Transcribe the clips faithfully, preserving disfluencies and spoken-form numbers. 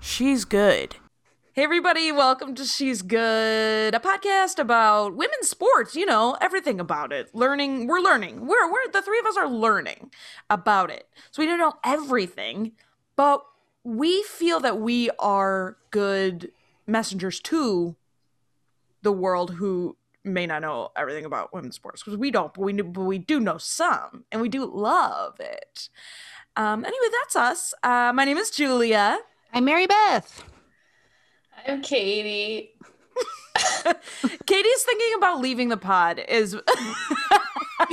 She's good. Hey everybody, welcome to She's Good, a podcast about women's sports, you know, everything about it. Learning, we're learning. We're, we're the three of us are learning about it. So we don't know everything, but we feel that we are good messengers to the world who may not know everything about women's sports, because we don't, but we, but we do know some, and we do love it. Um, anyway, that's us. Uh, my name is Julia. I'm Mary Beth. I'm Katie. Katie's thinking about leaving the pod. Is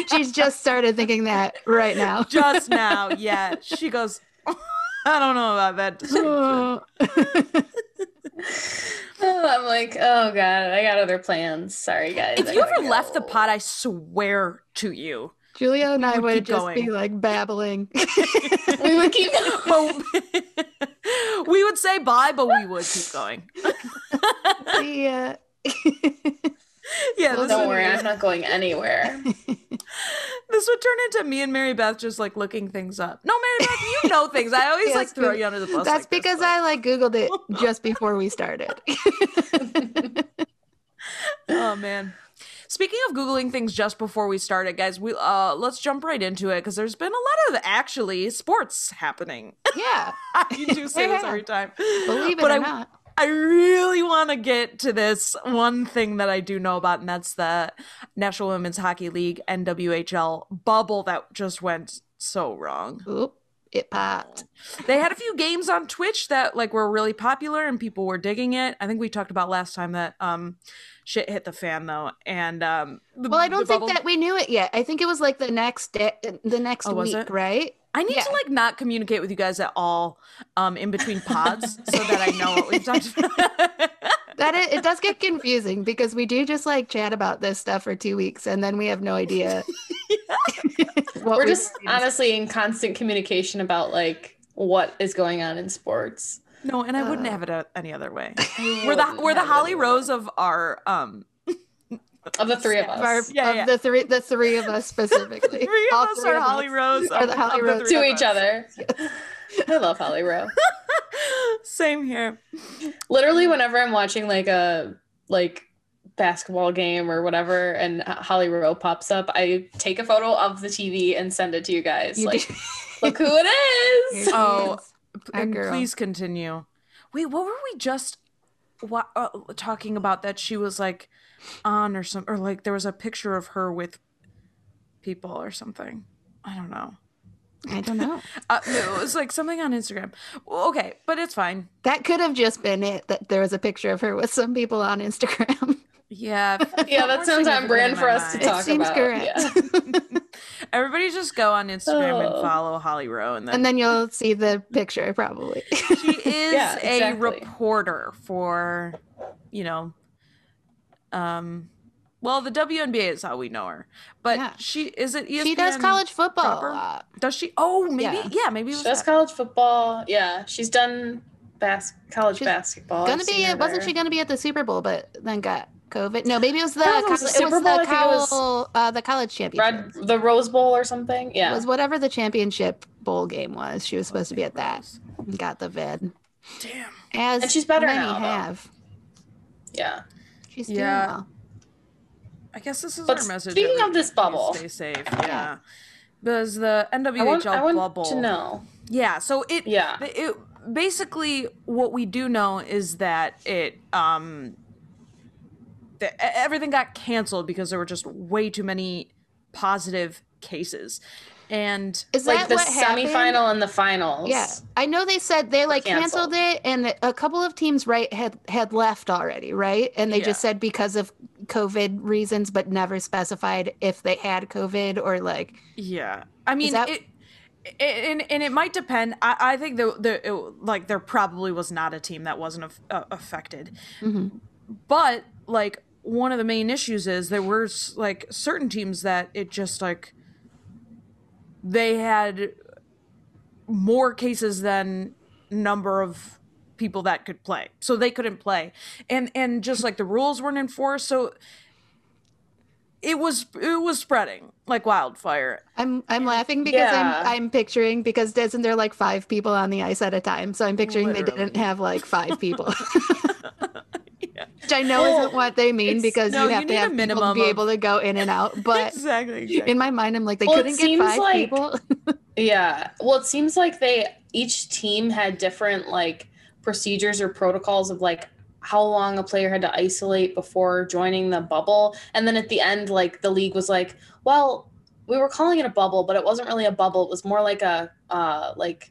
She's just started thinking that right now. Just now, yeah. She goes, oh, I don't know about that. Oh, I'm like, oh god, I got other plans. Sorry, guys. If I you ever go. left the pod, I swear to you, Julia and I would just going. be like babbling. We would keep going. We would say bye, but we would keep going. See ya. Yeah, well, don't worry, be... I'm not going anywhere. This would turn into me and Mary Beth just like looking things up. No, Mary Beth, you know things. I always yes, like throw you under the bus. That's like because this, I like Googled it just before we started. Oh man. Speaking of Googling things just before we started, guys, we uh let's jump right into it because there's been a lot of actually sports happening. Yeah. I do say yeah. this every time. Believe it but or I, not. I really want to get to this one thing that I do know about, and that's the National Women's Hockey League N W H L bubble that just went so wrong. Oop, it popped. They had a few games on Twitch that like were really popular and people were digging it. I think we talked about last time that um, shit hit the fan though, and um, the, well, I don't think bubble... that we knew it yet. I think it was like the next day, the next oh, week, right? I need yeah. to like not communicate with you guys at all um, in between pods so that I know what we've talked about. That is, it does get confusing because we do just like chat about this stuff for two weeks and then we have no idea. Yeah. what We're just doing. honestly in constant communication about like what is going on in sports. No, and I wouldn't uh, have it any other way. We're the we're the Holly Rowe's of our um of the three of us. Of our, yeah, of yeah. the three the three of us specifically. The three of All us three are of Holly Rowe's of, the Holly of Rose. The to each us. other. Yes. I love Holly Rowe. Same here. Literally whenever I'm watching like a like basketball game or whatever and Holly Rowe pops up, I take a photo of the T V and send it to you guys. You like do. Look who it is. Oh, and please continue. Wait, what were we just wa- uh, talking about that she was like on or something, or like there was a picture of her with people or something. I don't know. I don't know. uh, no, it was like something on Instagram. Okay, but it's fine. That could have just been it, that there was a picture of her with some people on Instagram. Yeah. Yeah, that sounds on brand for us to talk about. It seems correct. Yeah. Everybody just go on Instagram oh. and follow Holly Rowe. And then, and then you'll see the picture, probably. She is yeah, exactly. a reporter for, you know, um, well, the W N B A is how we know her. But yeah. she is it E S P N She does college football proper? a lot. Does she? Oh, maybe. Yeah, yeah maybe. It was she does that. college football. Yeah, she's done bas- college she's basketball. Gonna be, wasn't there. she going to be at the Super Bowl, but then got... COVID. No, maybe it was the no, it was college, Super Bowl, it was the, college, it was uh, the college championship. Red, the Rose Bowl or something. Yeah. It was whatever the championship bowl game was. She was supposed to be at that. Got the vid. Damn. As and she's better many now. Have. Yeah. She's doing yeah. well. I guess this is but our message. Speaking of this bubble. Stay safe. Yeah. yeah. Because the N W H L I want, I want bubble. To know. Yeah. So it yeah. it basically what we do know is that it um everything got canceled because there were just way too many positive cases. And is that like the what semifinal happened? And the finals. Yeah. I know they said they like canceled, canceled it and a couple of teams right had, had left already, right? And they yeah. just said because of COVID reasons, but never specified if they had COVID or like Yeah. I mean that- it And and it might depend. I, I think the the it, like there probably was not a team that wasn't af- uh, affected. Mm-hmm. But like one of the main issues is there were like certain teams that it just like they had more cases than number of people that could play, so they couldn't play, and and just like the rules weren't enforced. So it was it was spreading like wildfire. I'm I'm laughing because yeah. I'm I'm picturing, because isn't there like five people on the ice at a time? So I'm picturing Literally. they didn't have like five people. Yeah. Which I know well, isn't what they mean, because no, you have you to have a people to be of... able to go in and out. But exactly, exactly. in my mind, I'm like, they well, couldn't get five like, people. Yeah. Well, it seems like they each team had different like procedures or protocols of like how long a player had to isolate before joining the bubble. And then at the end, like the league was like, well, we were calling it a bubble, but it wasn't really a bubble. It was more like a uh, like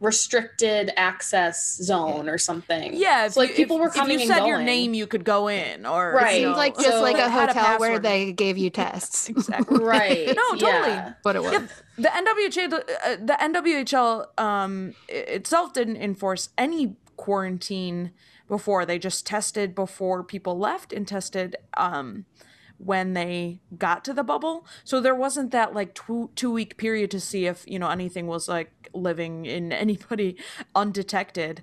restricted access zone or something. Yeah. So like you, people if, were coming and going. If you said your name, you could go in. Or right. It seemed like just so like a hotel a where they gave you tests. Exactly. Right. No, totally. Yeah. But it was. Yeah, the N W H L, the N W H L um, itself didn't enforce any quarantine before. They just tested before people left and tested um when they got to the bubble, so there wasn't that like two two week period to see if, you know, anything was like living in anybody undetected.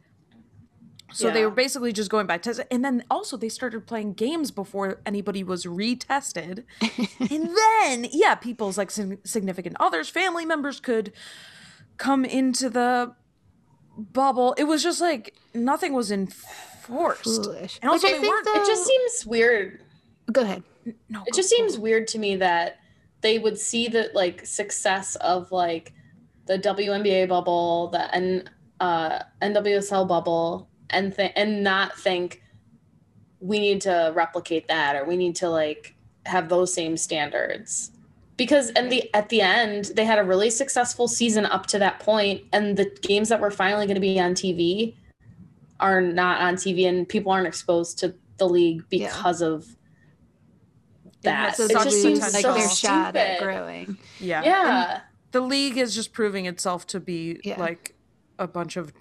So yeah. they were basically just going by test, and then also they started playing games before anybody was retested. And then yeah people's like significant others, family members could come into the bubble. It was just like nothing was enforced. Foolish. And also, Which I they think the... it just seems weird. Go ahead. No, it go just go seems ahead. weird to me that they would see the like success of like the W N B A bubble, the N uh, N W S L bubble, and th- and not think we need to replicate that, or we need to like have those same standards. Because and the at the end, they had a really successful season up to that point, and the games that were finally going to be on T V are not on T V, and people aren't exposed to the league because yeah. of that. It, it just seems like so they're shot at growing. Yeah. Yeah. And the league is just proving itself to be yeah. like a bunch of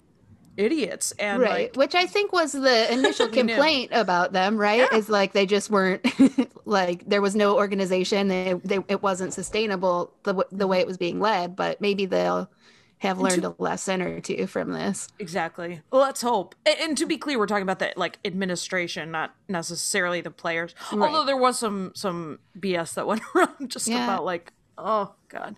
idiots. And right. Like, which I think was the initial complaint knew. about them, right? Yeah. Is like they just weren't like there was no organization. They, they, it wasn't sustainable the the way it was being led, but maybe they'll have learned to, a lesson or two from this. Exactly. Well, let's hope. And, and to be clear, we're talking about the like administration, not necessarily the players. Right. Although there was some some B S that went around just yeah. about like, oh God.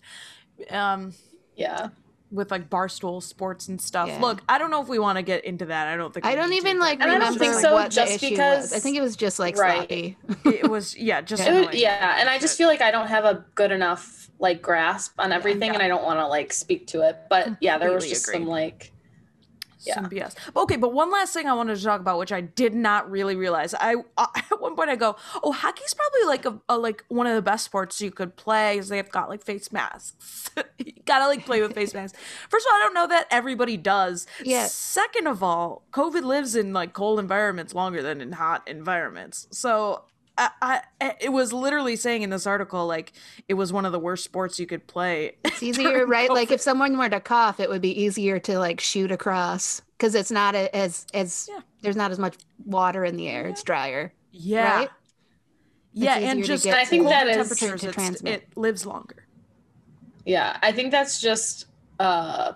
Um yeah. with like Barstool Sports and stuff. Yeah. Look, I don't know if we want to get into that. I don't think I don't even like remember I don't think like so what just the issue because was. I think it was just like right. sloppy. It was yeah, just yeah. Was, yeah, and I just feel like I don't have a good enough like grasp on everything yeah, yeah. and I don't want to like speak to it. But yeah, there was just agree. some like yeah. some B S. Okay, but one last thing I wanted to talk about, which I did not really realize. I, I at one point I go, "Oh, hockey's probably like a, a like one of the best sports you could play, because they've got like face masks." You gotta like play with face masks. First of all, I don't know that everybody does. Yeah. Second of all, COVID lives in like cold environments longer than in hot environments. So I, I it was literally saying in this article, like it was one of the worst sports you could play. It's easier, right? COVID. Like if someone were to cough, it would be easier to like shoot across, because it's not as as yeah. there's not as much water in the air. Yeah. It's drier. Yeah. Right? Yeah, and just I think that is it lives longer. Yeah, I think that's just uh,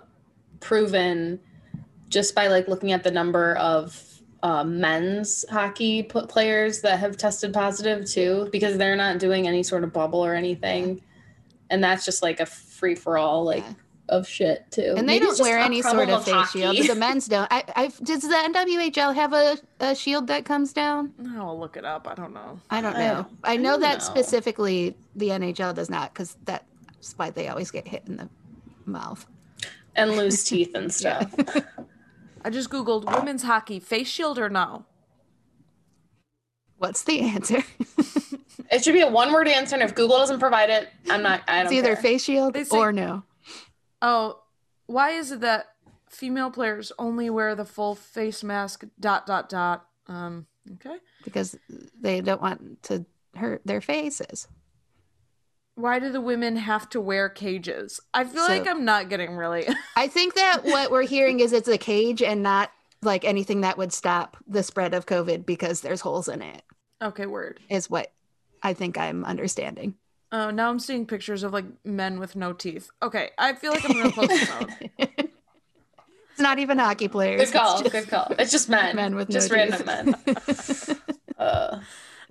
proven just by like looking at the number of uh, men's hockey p- players that have tested positive too, because they're not doing any sort of bubble or anything. Yeah. And that's just like a free for all like yeah. of shit too. And they Maybe don't wear any sort of, of face shield. The men's don't. I, I, does the N W H L have a, a shield that comes down? I'll look it up. I don't know. I don't know. I, I know I that know. Specifically the N H L does not, because that. That's why they always get hit in the mouth. And lose teeth and stuff. Yeah. I just Googled women's hockey, face shield or no? What's the answer? It should be a one-word answer, and if Google doesn't provide it, I'm not, I don't It's either care. Face shield say, or no. Oh, why is it that female players only wear the full face mask, dot, dot, dot? Um, okay. Because they don't want to hurt their faces. Why do the women have to wear cages? I feel so, like I'm not getting really... I think that what we're hearing is it's a cage and not like anything that would stop the spread of COVID because there's holes in it. Okay, word. Is what I think I'm understanding. Oh, now I'm seeing pictures of like men with no teeth. Okay, I feel like I'm going to close this out. It's not even hockey players. Good call, just, good call. It's just men. Men with just no teeth. Just random men. uh,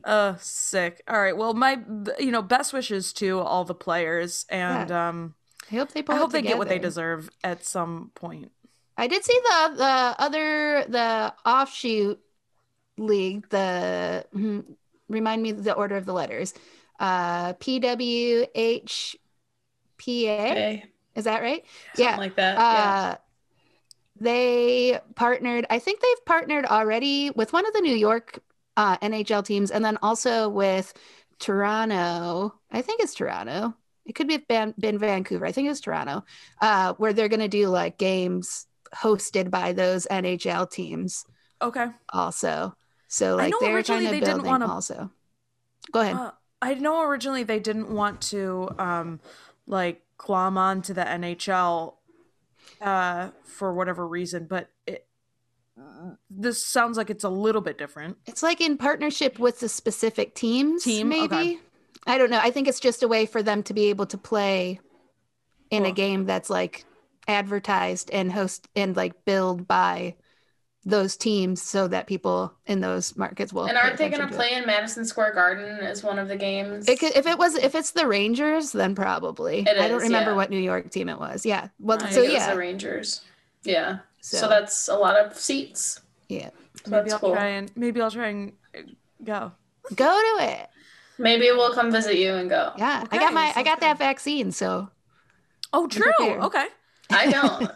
Oh, sick. All right. Well, my, you know, best wishes to all the players, and yeah. um, I hope they, I hope they get what they deserve at some point. I did see the the other the offshoot league. The remind me the order of the letters. Uh, P W H P A. Okay. Is that right? Something yeah, like that. Uh, yeah. They partnered. I think they've partnered already with one of the New York uh, N H L teams, and then also with Toronto. I think it's Toronto. It could have been, been Vancouver. I think it was Toronto, uh, where they're going to do like games hosted by those N H L teams. Okay. Also, so like they're originally kind of they building didn't wanna, also. Go ahead. Uh, I know originally they didn't want to um, like glom on to the N H L uh for whatever reason, but it this sounds like it's a little bit different. It's like in partnership with the specific teams team maybe. Okay. I don't know. I think it's just a way for them to be able to play in cool. a game that's like advertised and host and like build by those teams so that people in those markets will. And aren't they going to play in Madison Square Garden as one of the games? It could, if it was, if it's the Rangers, then probably. It is, I don't remember yeah. what New York team it was. Yeah. Well, I so yeah, it was the Rangers. Yeah. So, so that's a lot of seats. Yeah. So maybe I'll cool. try and maybe I'll try and go. Go to it. Maybe we'll come visit you and go. Yeah. Okay, I got my, I got that vaccine. So. Oh, true. Okay. I don't.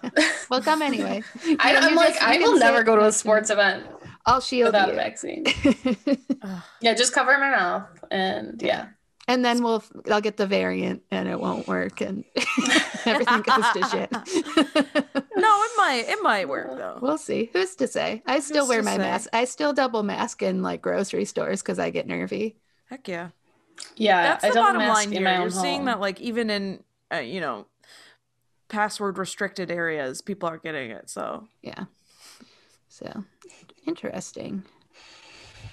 Well, come anyway. I don't, I'm like, I will never go to a sports event. I'll shield without you. A vaccine. Yeah, just cover my mouth, and yeah. And then we'll, I'll get the variant, and it won't work, and everything goes to shit. No, it might, it might work though. We'll see. Who's to say? I still Who's wear my say? mask. I still double mask in like grocery stores because I get nervy. Heck yeah. Yeah, that's I the bottom line here. You're home. seeing that, like, even in, uh, you know. password restricted areas, people are getting it. So yeah, so interesting,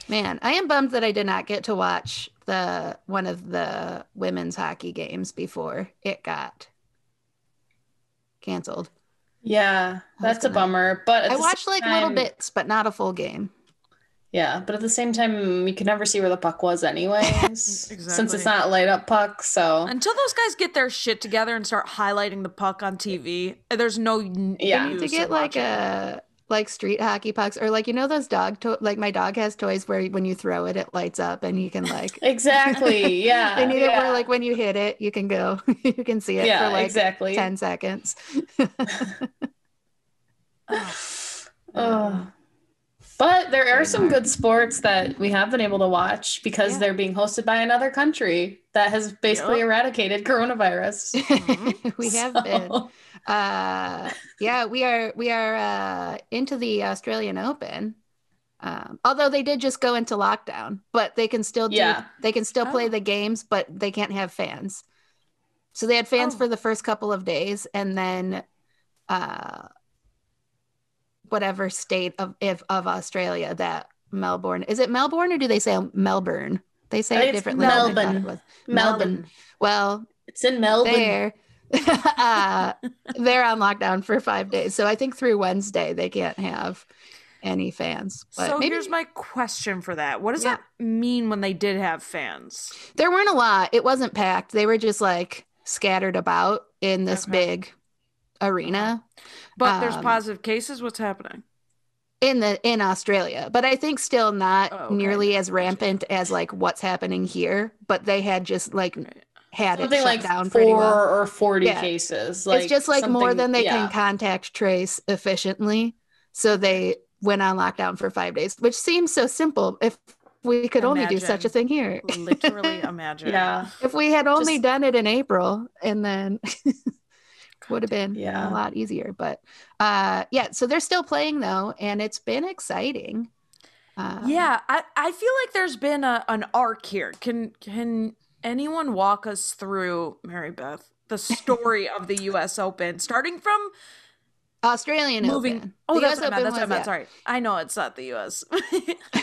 man. I am bummed that I did not get to watch the one of the women's hockey games before it got canceled. Yeah, that's gonna, a bummer. But at I watched like time, little bits, but not a full game. Yeah, but at the same time, you could never see where the puck was anyways, exactly. since it's not light up puck. So until those guys get their shit together and start highlighting the puck on T V, there's no yeah need to get like a like street hockey pucks, or like, you know, those dog to- like my dog has toys where when you throw it, it lights up and you can like exactly yeah they need yeah. it where like when you hit it, you can go you can see it yeah, for like exactly ten seconds. oh. oh. But there are some good sports that we have been able to watch because yeah. they're being hosted by another country that has basically yep. eradicated coronavirus. Mm-hmm. we so. have been. Uh, yeah, we are we are uh, into the Australian Open. Um, although they did just go into lockdown, but they can still do, yeah. they can still oh. play the games, but they can't have fans. So they had fans oh. for the first couple of days, and then uh whatever state of if of Australia that Melbourne is it Melbourne or do they say Melbourne? They say it differently. Melbourne. It Melbourne. Melbourne. Well, it's in Melbourne. They're, uh, they're on lockdown for five days, so I think through Wednesday they can't have any fans. But so maybe, here's my question for that: what does yeah. that mean when they did have fans? There weren't a lot. It wasn't packed. They were just like scattered about in this okay. big arena. But um, there's positive cases. What's happening in the in Australia? But I think still not oh, okay. nearly as rampant as like what's happening here. But they had just like had something it shut like down four pretty well. or forty yeah. cases. Like it's just like more than they yeah. can contact trace efficiently. So they went on lockdown for five days, which seems so simple. If we could imagine. only do such a thing here, literally imagine. yeah, if we had only just... done it in April and then. Would have been yeah. a lot easier, but uh yeah so they're still playing though, and it's been exciting. um, yeah I, I feel like there's been a, an arc here. Can can anyone walk us through, Mary Beth, the story of the U S Open, starting from Australian moving Open. oh the that's U S what I meant, that's what I meant. sorry I know it's not the U S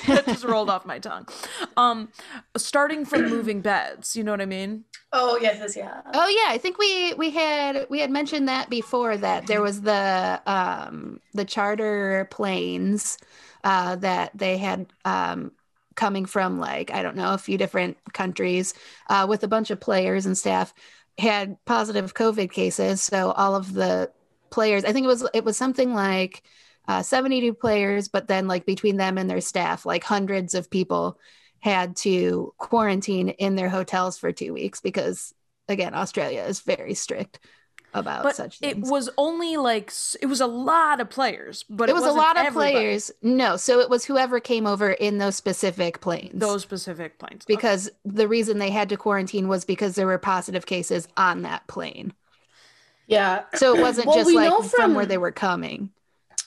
That just rolled off my tongue. Um starting from moving beds, you know what I mean? Oh yes, yeah. Oh yeah, I think we we had we had mentioned that before, that there was the um the charter planes uh that they had um coming from, like, I don't know, a few different countries uh, with a bunch of players and staff, had positive COVID cases. So all of the players, I think it was, it was something like uh, seventy-two players, but then like between them and their staff, like hundreds of people had to quarantine in their hotels for two weeks because, again, Australia is very strict about but such things. It was only like, it was a lot of players, but it, it was a lot of everybody. players. No. So it was whoever came over in those specific planes, those specific planes, because okay. the reason they had to quarantine was because there were positive cases on that plane. Yeah. So it wasn't well, just like from, from where they were coming.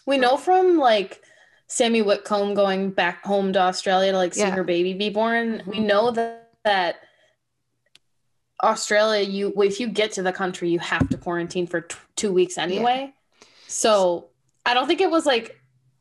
We know from like Sammy Whitcomb going back home to Australia to like see yeah. her baby be born. We know that, that Australia, you if you get to the country, you have to quarantine for t- two weeks anyway. Yeah. So I don't think it was like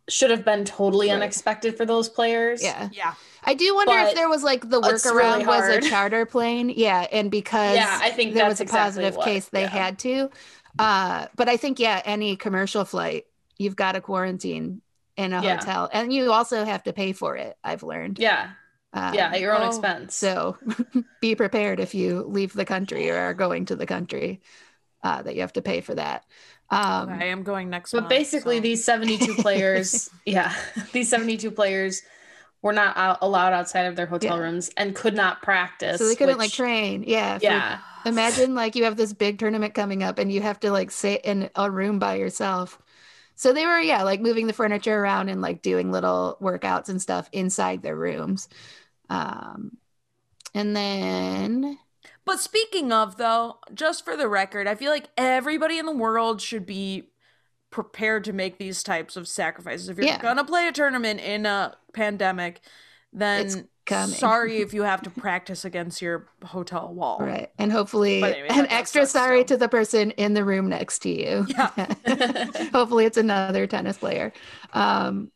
should have been totally right. unexpected for those players. Yeah, yeah. I do wonder but if there was like the workaround really was a charter plane. Yeah, and because yeah, I think there was a exactly positive what, case, they yeah. had to. Uh, but I think yeah, any commercial flight, you've got to quarantine in a yeah. hotel, and you also have to pay for it. I've learned. Yeah. Um, yeah, at your own oh, expense. So be prepared if you leave the country or are going to the country uh, that you have to pay for that. Um, I am going next But month, basically so. these seventy-two players, yeah, these seventy-two players were not out, allowed outside of their hotel yeah. rooms and could not practice. So they couldn't which, like train. Yeah. Yeah. We, imagine like you have this big tournament coming up and you have to like sit in a room by yourself. So they were, yeah, like moving the furniture around and like doing little workouts and stuff inside their rooms. Um, and then, but speaking of though, just for the record, I feel like everybody in the world should be prepared to make these types of sacrifices. If you're yeah. going to play a tournament in a pandemic, then it's coming. Sorry if you have to practice against your hotel wall. Right. And hopefully anyway, an extra sorry still. to the person in the room next to you. Yeah. Hopefully it's another tennis player. Um,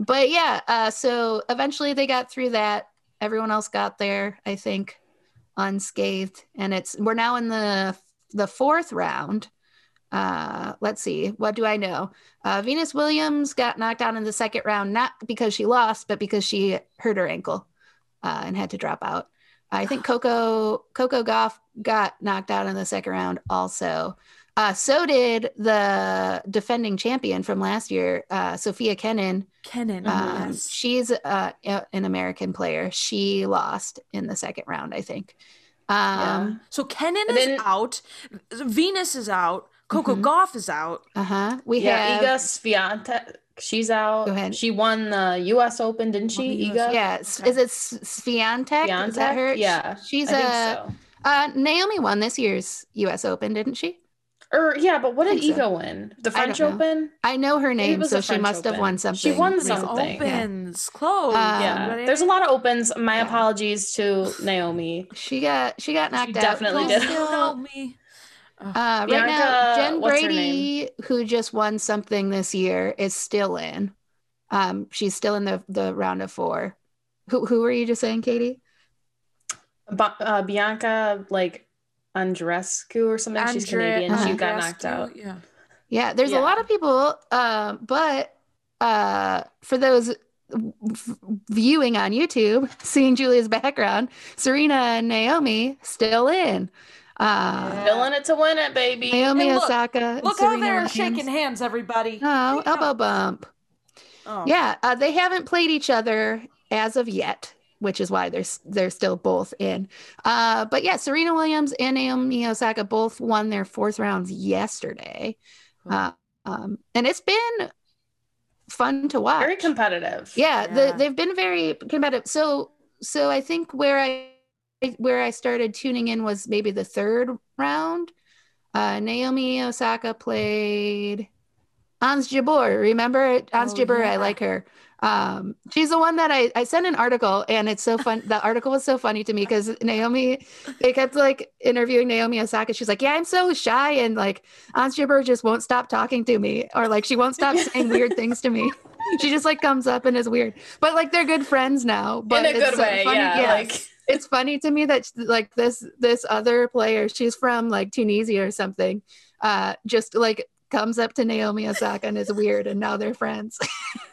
but yeah, uh, so eventually they got through that. Everyone else got there, I think, unscathed. And it's we're now in the the fourth round. Uh, let's see. What do I know? Uh, Venus Williams got knocked out in the second round, not because she lost, but because she hurt her ankle uh, and had to drop out. I think Coco Coco Gauff got knocked out in the second round also. Uh, so did the defending champion from last year, uh, Sophia Kenin. Kenin, um, yes. She's uh, an American player. She lost in the second round, I think. Um, yeah. So Kenin is then, out. Venus is out. Coco mm-hmm. Gauff is out. Uh-huh. We yeah, have Iga Swiatek. She's out. Go ahead. She won the U S Open, didn't she? Iga. Yeah. Okay. Is it Swiatek? Swiatek? Is that her? Yeah. She's I think a. So. Uh, Naomi won this year's U S Open, didn't she? Or yeah, but what did Iga so. win? The French I Open? I know her name, so she must Open. have won something. She won something. Opens, yeah. close. Um, yeah, there's a lot of opens. My yeah. apologies to Naomi. She got she got knocked she definitely out. Definitely did. Help me. Uh, right Bianca, now, Jen Brady, who just won something this year, is still in. Um, she's still in the the round of four. Who who were you just saying, Katie? But, uh, Bianca, like. Andreescu or something. Andre- She's Canadian. Uh-huh. She got knocked out. Yeah, yeah. There's yeah. a lot of people, uh, but uh, for those f- viewing on YouTube, seeing Julia's background, Serena and Naomi still in. Uh, yeah. Still in it to win it, baby. Naomi look, Osaka. Look how they're Williams. shaking hands, everybody. Oh, elbow know. bump. Oh. Yeah, uh, they haven't played each other as of yet, which is why they're, they're still both in. Uh, but yeah, Serena Williams and Naomi Osaka both won their fourth rounds yesterday. Cool. Uh, um, and it's been fun to watch. Very competitive. Yeah, yeah. The, they've been very competitive. So so I think where I where I started tuning in was maybe the third round. Uh, Naomi Osaka played Ons Jabeur. Remember Ons oh, Jabeur? Yeah. I like her. Um, she's the one that I, I sent an article, and it's so fun. The article was so funny to me because Naomi, they kept like interviewing Naomi Osaka. She's like, yeah, I'm so shy. And like, Ons Jabeur just won't stop talking to me, or like, she won't stop saying weird things to me. She just like comes up and is weird, but like, they're good friends now, but in a it's good so way, funny. Yeah, yeah. Like... It's funny to me that like this, this other player, she's from like Tunisia or something, uh, just like comes up to Naomi Osaka and is weird, and now they're friends.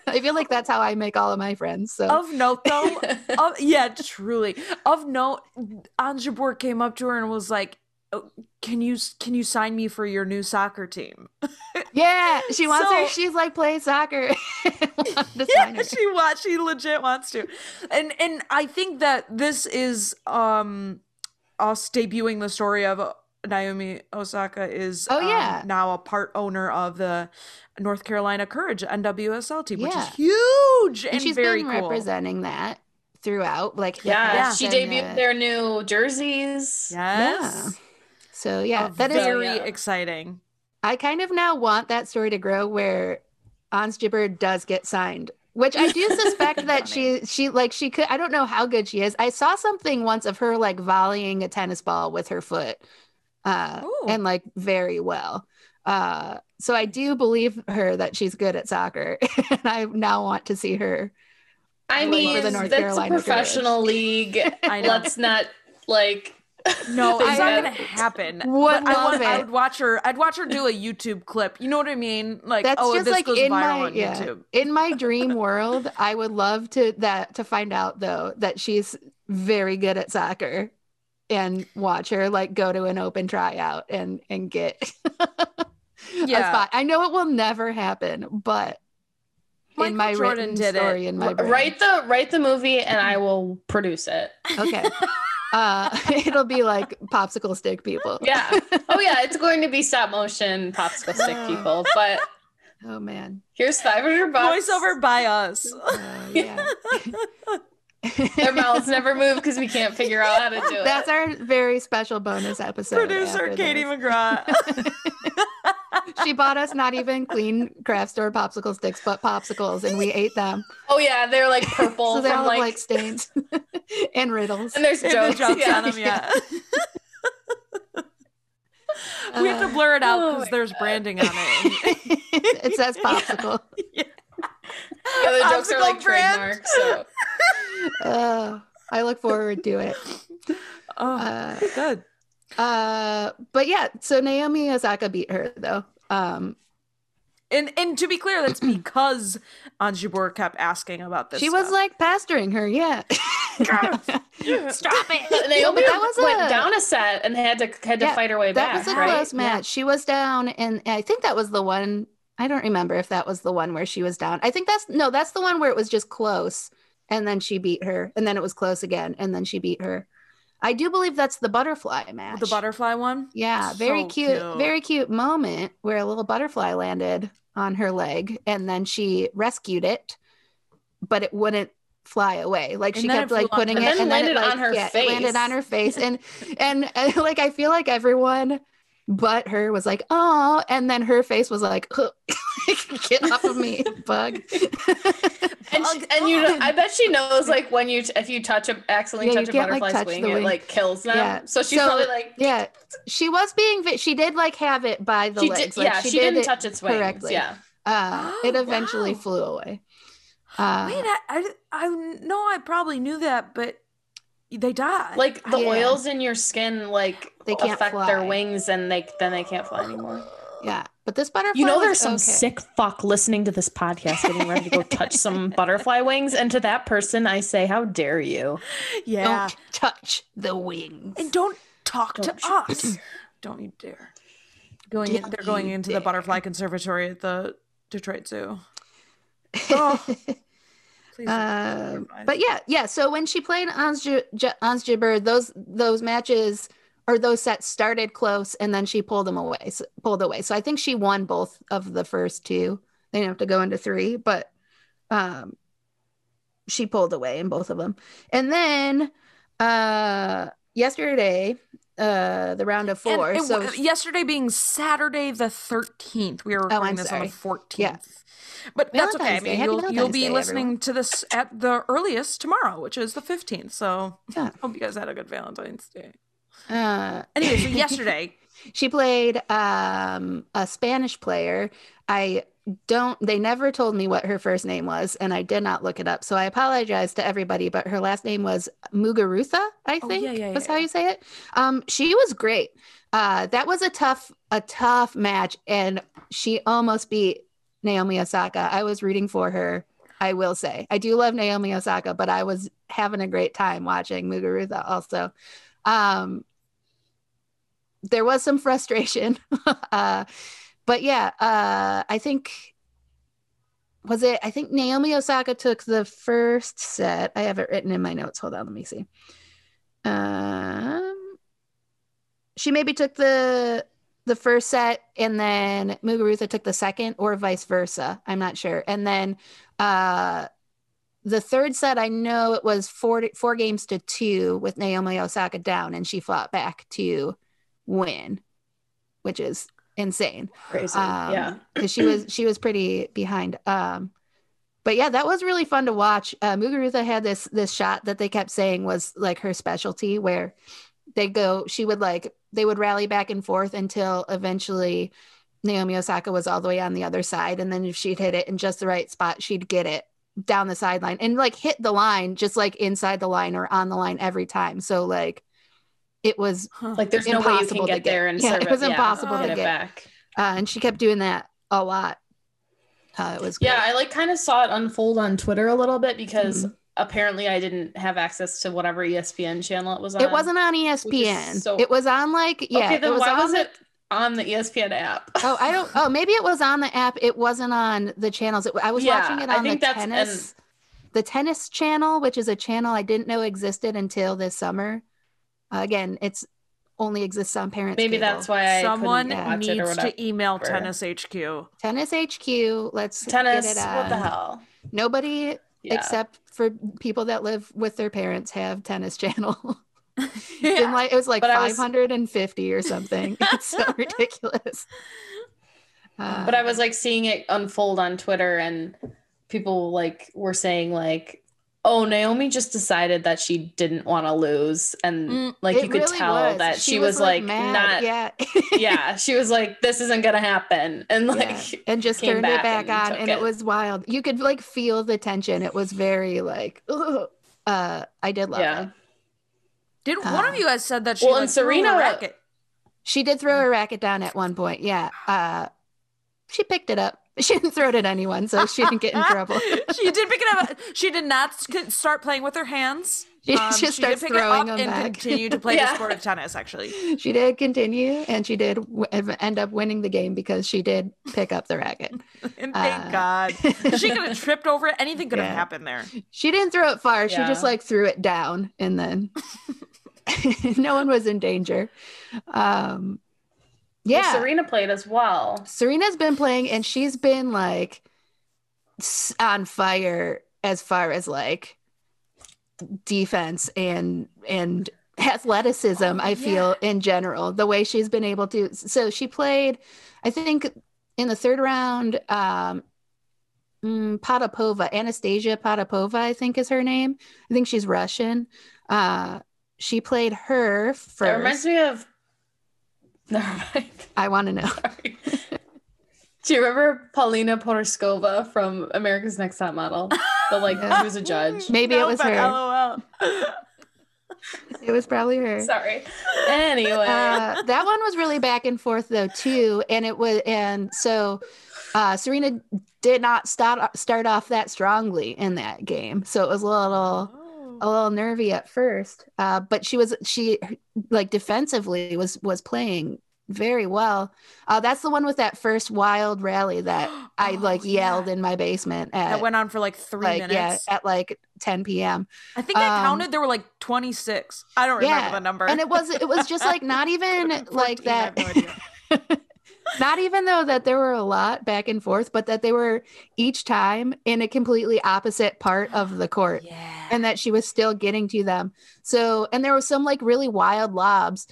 I feel like that's how I make all of my friends. So of note, though, of, yeah, truly of note, Ons Jabeur came up to her and was like, oh, "Can you can you sign me for your new soccer team?" Yeah, she wants so, her. She's like, play soccer. to yeah, sign her. she wants. She legit wants to, and and I think that this is um us debuting the story of. Naomi Osaka is oh, yeah. um, now a part owner of the North Carolina Courage N W S L team, yeah. which is huge, and, and she's very been cool. representing that throughout. Like yeah, yeah. she debuted the... their new jerseys. Yes, yeah. so yeah, oh, that is very exciting. I kind of now want that story to grow where Ons Jabeur does get signed. Which I do suspect that she, she like she could, I don't know how good she is. I saw something once of her like volleying a tennis ball with her foot. Uh, and like very well. Uh, so I do believe her that she's good at soccer. And I now want to see her. I mean, the North that's Carolina a professional girls. league. I know. Let's not like. No, it's not going to happen. Would but I, want, I would watch her. I'd watch her do a YouTube clip. You know what I mean? Like, that's oh, just this like goes in viral my, on yeah. YouTube. In my dream world, I would love to that to find out though that she's very good at soccer. And watch her like go to an open tryout and and get yeah. a spot. I know it will never happen, but Michael in my Jordan written did story, it. in my brain. write the write the movie, and I will produce it. Okay, uh, it'll be like popsicle stick people. Yeah. Oh yeah, it's going to be stop motion popsicle stick people. But oh man, here's five hundred bucks. Voiceover by us. Uh, yeah. Their mouths never move because we can't figure out how to do it. That's our very special bonus episode. Producer Katie this. McGraw. She bought us not even clean craft store popsicle sticks, but popsicles, and we ate them. Oh yeah, they're like purple. So they all like... like stains and riddles. And there's jokes and yeah. on them. Yeah. Uh, we have to blur it out because oh there's God. branding on it. It says popsicle. Yeah. Yeah. The other popsicle jokes are like trademarked. So. Uh, I look forward to it. Oh, uh, good. Uh, but yeah, so Naomi Osaka beat her though. Um, and and to be clear, that's because Ons Jabeur kept asking about this. She stuff. was like pestering her, yeah. Stop it. Naomi that was went a, down a set and had to had to yeah, fight her way that back. That was a right? close match. Yeah. She was down, and I think that was the one. I don't remember if that was the one where she was down. I think that's no, that's the one where it was just close. And then she beat her, and then it was close again, and then she beat her. I do believe that's the butterfly match. The butterfly one? Yeah, very so cute, cute, very cute moment where a little butterfly landed on her leg, and then she rescued it, but it wouldn't fly away. Like, and she kept, like, putting it, and then it landed on her face. And, and, and, like, I feel like everyone but her was like, oh, and then her face was like, oh. Get off of me, bug. and, she, and you know, I bet she knows like when you if you touch a accidentally yeah, touch a butterfly's like, touch wing, wing it like kills them. Yeah. So she's so, probably like yeah. She was being she did like have it by the she legs. Did, like, yeah, she, she did didn't it touch its wings. Correctly. Yeah. Uh, oh, it eventually wow. flew away. Uh, Wait, I, I I know I probably knew that, but they died. Like the yeah. oils in your skin like they can't affect fly. their wings, and they then they can't fly anymore. Yeah. But this butterfly, you know, there's some okay. sick fuck listening to this podcast getting ready to go touch some butterfly wings, and to that person I say, how dare you? Yeah, don't touch the wings, and don't talk don't to us. Don't you dare! Going, don't in, they're going into dare. the butterfly conservatory at the Detroit Zoo. Oh. uh, but yeah, yeah. So when she played Ons Jabeur, those those matches. Or those sets started close, and then she pulled them away. So, pulled away. So I think she won both of the first two. They didn't have to go into three, but um, she pulled away in both of them. And then uh, yesterday, uh, the round of four. It, so yesterday being Saturday the thirteenth, we were recording oh, this sorry. on the fourteenth. Yeah. But Valentine's that's okay. I mean, you'll, you'll be Day, listening everyone. to this at the earliest tomorrow, which is the fifteenth. So yeah. Hope you guys had a good Valentine's Day. Uh, anyway, so yesterday she played um, a Spanish player. I don't, they never told me what her first name was, and I did not look it up. So I apologize to everybody, but her last name was Muguruza, I think oh, yeah, yeah, yeah, was yeah. how you say it. Um, she was great. Uh, that was a tough, a tough match, and she almost beat Naomi Osaka. I was rooting for her, I will say. I do love Naomi Osaka, but I was having a great time watching Muguruza also. Um, there was some frustration. uh, but yeah, uh, I think, was it, I think Naomi Osaka took the first set. I have it written in my notes. Hold on, let me see. Um, she maybe took the, the first set, and then Muguruza took the second, or vice versa. I'm not sure. And then uh, the third set, I know it was four, four games to two with Naomi Osaka down, and she fought back to win, which is insane. Crazy. Um, yeah. Because she was, she was pretty behind. Um, but yeah, that was really fun to watch. Uh, Muguruza had this, this shot that they kept saying was like her specialty, where they'd go, she would like, they would rally back and forth until eventually Naomi Osaka was all the way on the other side. And then if she'd hit it in just the right spot, she'd get it down the sideline and like hit the line, just like inside the line or on the line every time. So like, it was like, there's no way you can get there and serve it. It was impossible to get back. Uh, and she kept doing that a lot. Uh, it was great. Yeah, I like kind of saw it unfold on Twitter a little bit, because mm-hmm. apparently I didn't have access to whatever E S P N channel it was on. It wasn't on E S P N. So... It was on like, yeah. Okay, then it was why on was the... it on the E S P N app? oh, I don't, oh, maybe it was on the app. It wasn't on the channels. It, I was yeah, watching it on I think the that's tennis, an... the tennis channel, which is a channel I didn't know existed until this summer. Uh, again, it's only exists on parents. Maybe cable. That's why I someone watch needs it or whatever. To email Tennis H Q. Tennis H Q. Let's tennis, get it on. What the hell? Nobody. Yeah. Except for people that live with their parents have tennis channel. Yeah. Like, it was like but five hundred fifty was... or something. It's so ridiculous. Uh, but I was like seeing it unfold on Twitter, and people like were saying like, oh, Naomi just decided that she didn't want to lose. And mm, like, you could really tell was. That she, she was, was like, mad. Not, yeah. yeah, she was like, this isn't going to happen. And like, yeah. and just turned back it back and on. And it. it was wild. You could like feel the tension. It was very like, ugh. uh, I did love yeah. it. Did uh, one of you guys said that she well, like, Serena threw a racket. She did throw a racket down at one point. Yeah. Uh, she picked it up. She didn't throw it at anyone, so she didn't get in trouble. She did pick it up. She did not start playing with her hands. She um, just she started did pick throwing it up them and back. Continue to play yeah. the sport of tennis, actually. She did continue, and she did w- end up winning the game because she did pick up the racket. And thank uh, God. She could have tripped over it. Anything could have yeah. happened there. She didn't throw it far. Yeah. She just, like, threw it down, and then no one was in danger. Um Yeah, well, Serena played as well. Serena's been playing, and she's been like on fire as far as like defense and and athleticism. Oh, I yeah. feel in general the way she's been able to. So she played, I think, in the third round. Um, Potapova, Anastasia Potapova, I think is her name. I think she's Russian. Uh, she played her first. That reminds me of. Never mind. I want to know. Sorry. Do you remember Paulina Poroskova from America's Next Top Model? The like, yeah. who's a judge? Maybe no, it was her. L O L. It was probably her. Sorry. Anyway, uh, that one was really back and forth though too, and it was, and so uh, Serena did not start start off that strongly in that game, so it was a little. Oh. a little nervy at first, uh, but she was, she like defensively was, was playing very well. Uh, that's the one with that first wild rally that oh, I like yelled yeah. in my basement at, that went on for like three like, minutes yeah, at like ten p.m. I think I um, counted, there were like twenty-six. I don't remember yeah. the number. And it was, it was just like, not even like that, no not even though that there were a lot back and forth, but that they were each time in a completely opposite part of the court. Yeah. And that she was still getting to them. So, and there was some like really wild lobs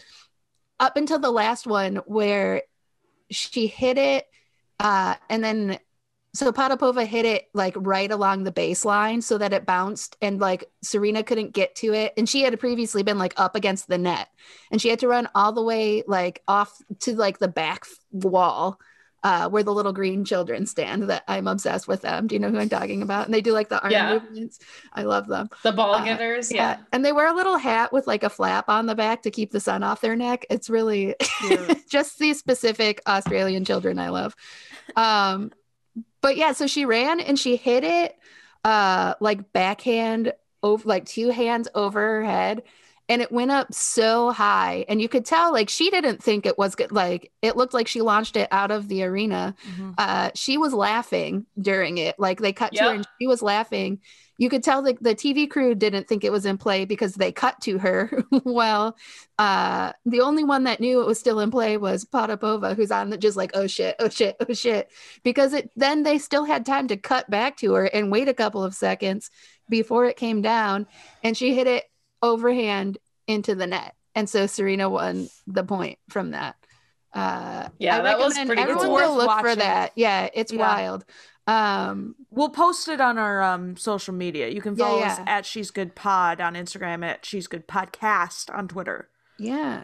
up until the last one where she hit it. Uh, and then, so Potapova hit it like right along the baseline so that it bounced and like Serena couldn't get to it. And she had previously been like up against the net and she had to run all the way like off to like the back wall uh, where the little green children stand, that I'm obsessed with them. Do you know who I'm talking about? And they do like the arm yeah. movements. I love them. The ball getters. Uh, yeah. yeah. And they wear a little hat with like a flap on the back to keep the sun off their neck. It's really yeah. just these specific Australian children I love. Um, but yeah, so she ran and she hit it uh, like backhand over, like two hands over her head. And it went up so high, and you could tell, like, she didn't think it was good. Like, it looked like she launched it out of the arena. Mm-hmm. Uh, she was laughing during it. Like, they cut yep. to her and she was laughing. You could tell the, the T V crew didn't think it was in play because they cut to her. Well, uh, the only one that knew it was still in play was Potapova, who's on the, just like, oh shit, oh shit, oh shit. Because it, then they still had time to cut back to her and wait a couple of seconds before it came down. And she hit it overhand into the net, and so Serena won the point from that. Uh yeah, I that was pretty everyone cool. will look watching. For that. Yeah, it's yeah. wild. Um we'll post it on our um social media. You can follow yeah, yeah. us at She's Good Pod on Instagram, at She's Good Podcast on Twitter. Yeah.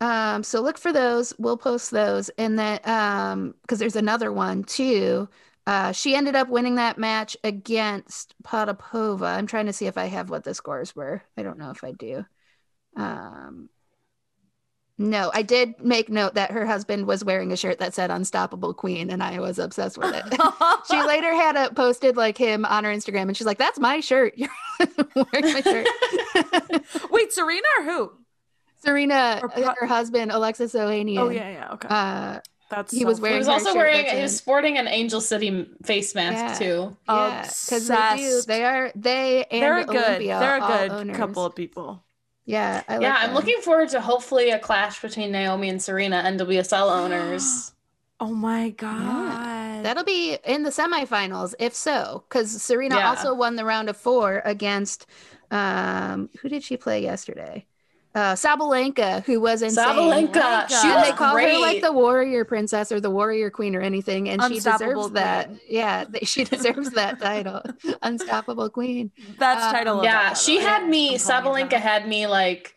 Um so look for those. We'll post those. And then um because there's another one too. Uh, she ended up winning that match against Potapova. I'm trying to see if I have what the scores were. I don't know if I do. Um, no, I did make note that her husband was wearing a shirt that said Unstoppable Queen, and I was obsessed with it. She later had a posted like him on her Instagram, and she's like, that's my shirt. You're wearing my shirt. Wait, Serena or who? Serena, or pro- her husband, Alexis Ohanian. Oh, yeah, yeah, okay. Uh, That's he so was wearing. He was also wearing. He was sporting an Angel City face mask yeah. too. Yeah, because they do. They are. They and they're good. Olympia, they're a good couple of people. Yeah, I like yeah. Them. I'm looking forward to hopefully a clash between Naomi and Serena, N W S L owners. Oh my god, yeah. That'll be in the semifinals if so, because Serena yeah. also won the round of four against. Um, who did she play yesterday? Uh, Sabalenka, who was insane. Sabalenka, she was they call great. Her like the warrior princess or the warrior queen or anything, and she deserves queen. That. Yeah, she deserves that title, Unstoppable Queen. That's um, title. Yeah, that, she had me. I'm Sabalenka had me like.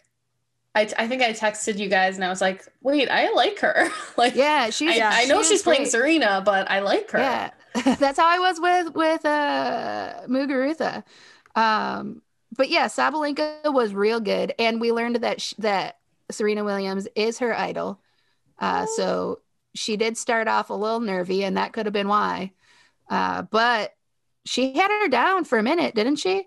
I I think I texted you guys and I was like, wait, I like her. Like, yeah, she's. I, yeah, I know she she's playing great. Serena, but I like her. Yeah, that's how I was with with uh, Muguruza. Um, But yeah, Sabalenka was real good, and we learned that sh- that Serena Williams is her idol. Uh, so she did start off a little nervy, and that could have been why. Uh, but she had her down for a minute, didn't she?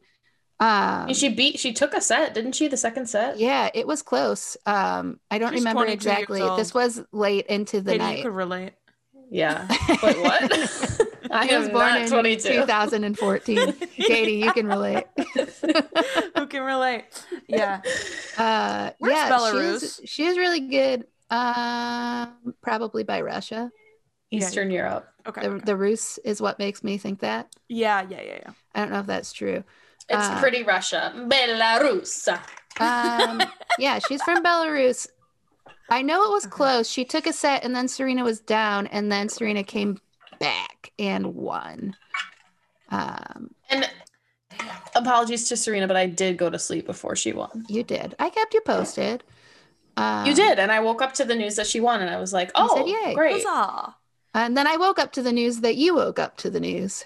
Um, and she beat. She took a set, didn't she? The second set. Yeah, it was close. Um, I don't She's remember exactly. This was late into the Katie, night. You could relate. Yeah. Wait, what? I was born in twenty fourteen. Katie, you can relate. Who can relate? Yeah. Uh, Where's yeah, Belarus? She's, she's really good. Uh, probably by Russia. Eastern yeah. Europe. Okay the, okay. the Rus is what makes me think that. Yeah, yeah, yeah, yeah. I don't know if that's true. It's uh, pretty Russia. Belarus. Um, yeah, she's from Belarus. I know it was okay. close. She took a set, and then Serena was down, and then Serena came back and won. Um and apologies to Serena, but I did go to sleep before she won. You did. I kept you posted. Um, you did, and I woke up to the news that she won, and I was like, oh, said, yay, great. Huzzah. And then I woke up to the news that you woke up to the news.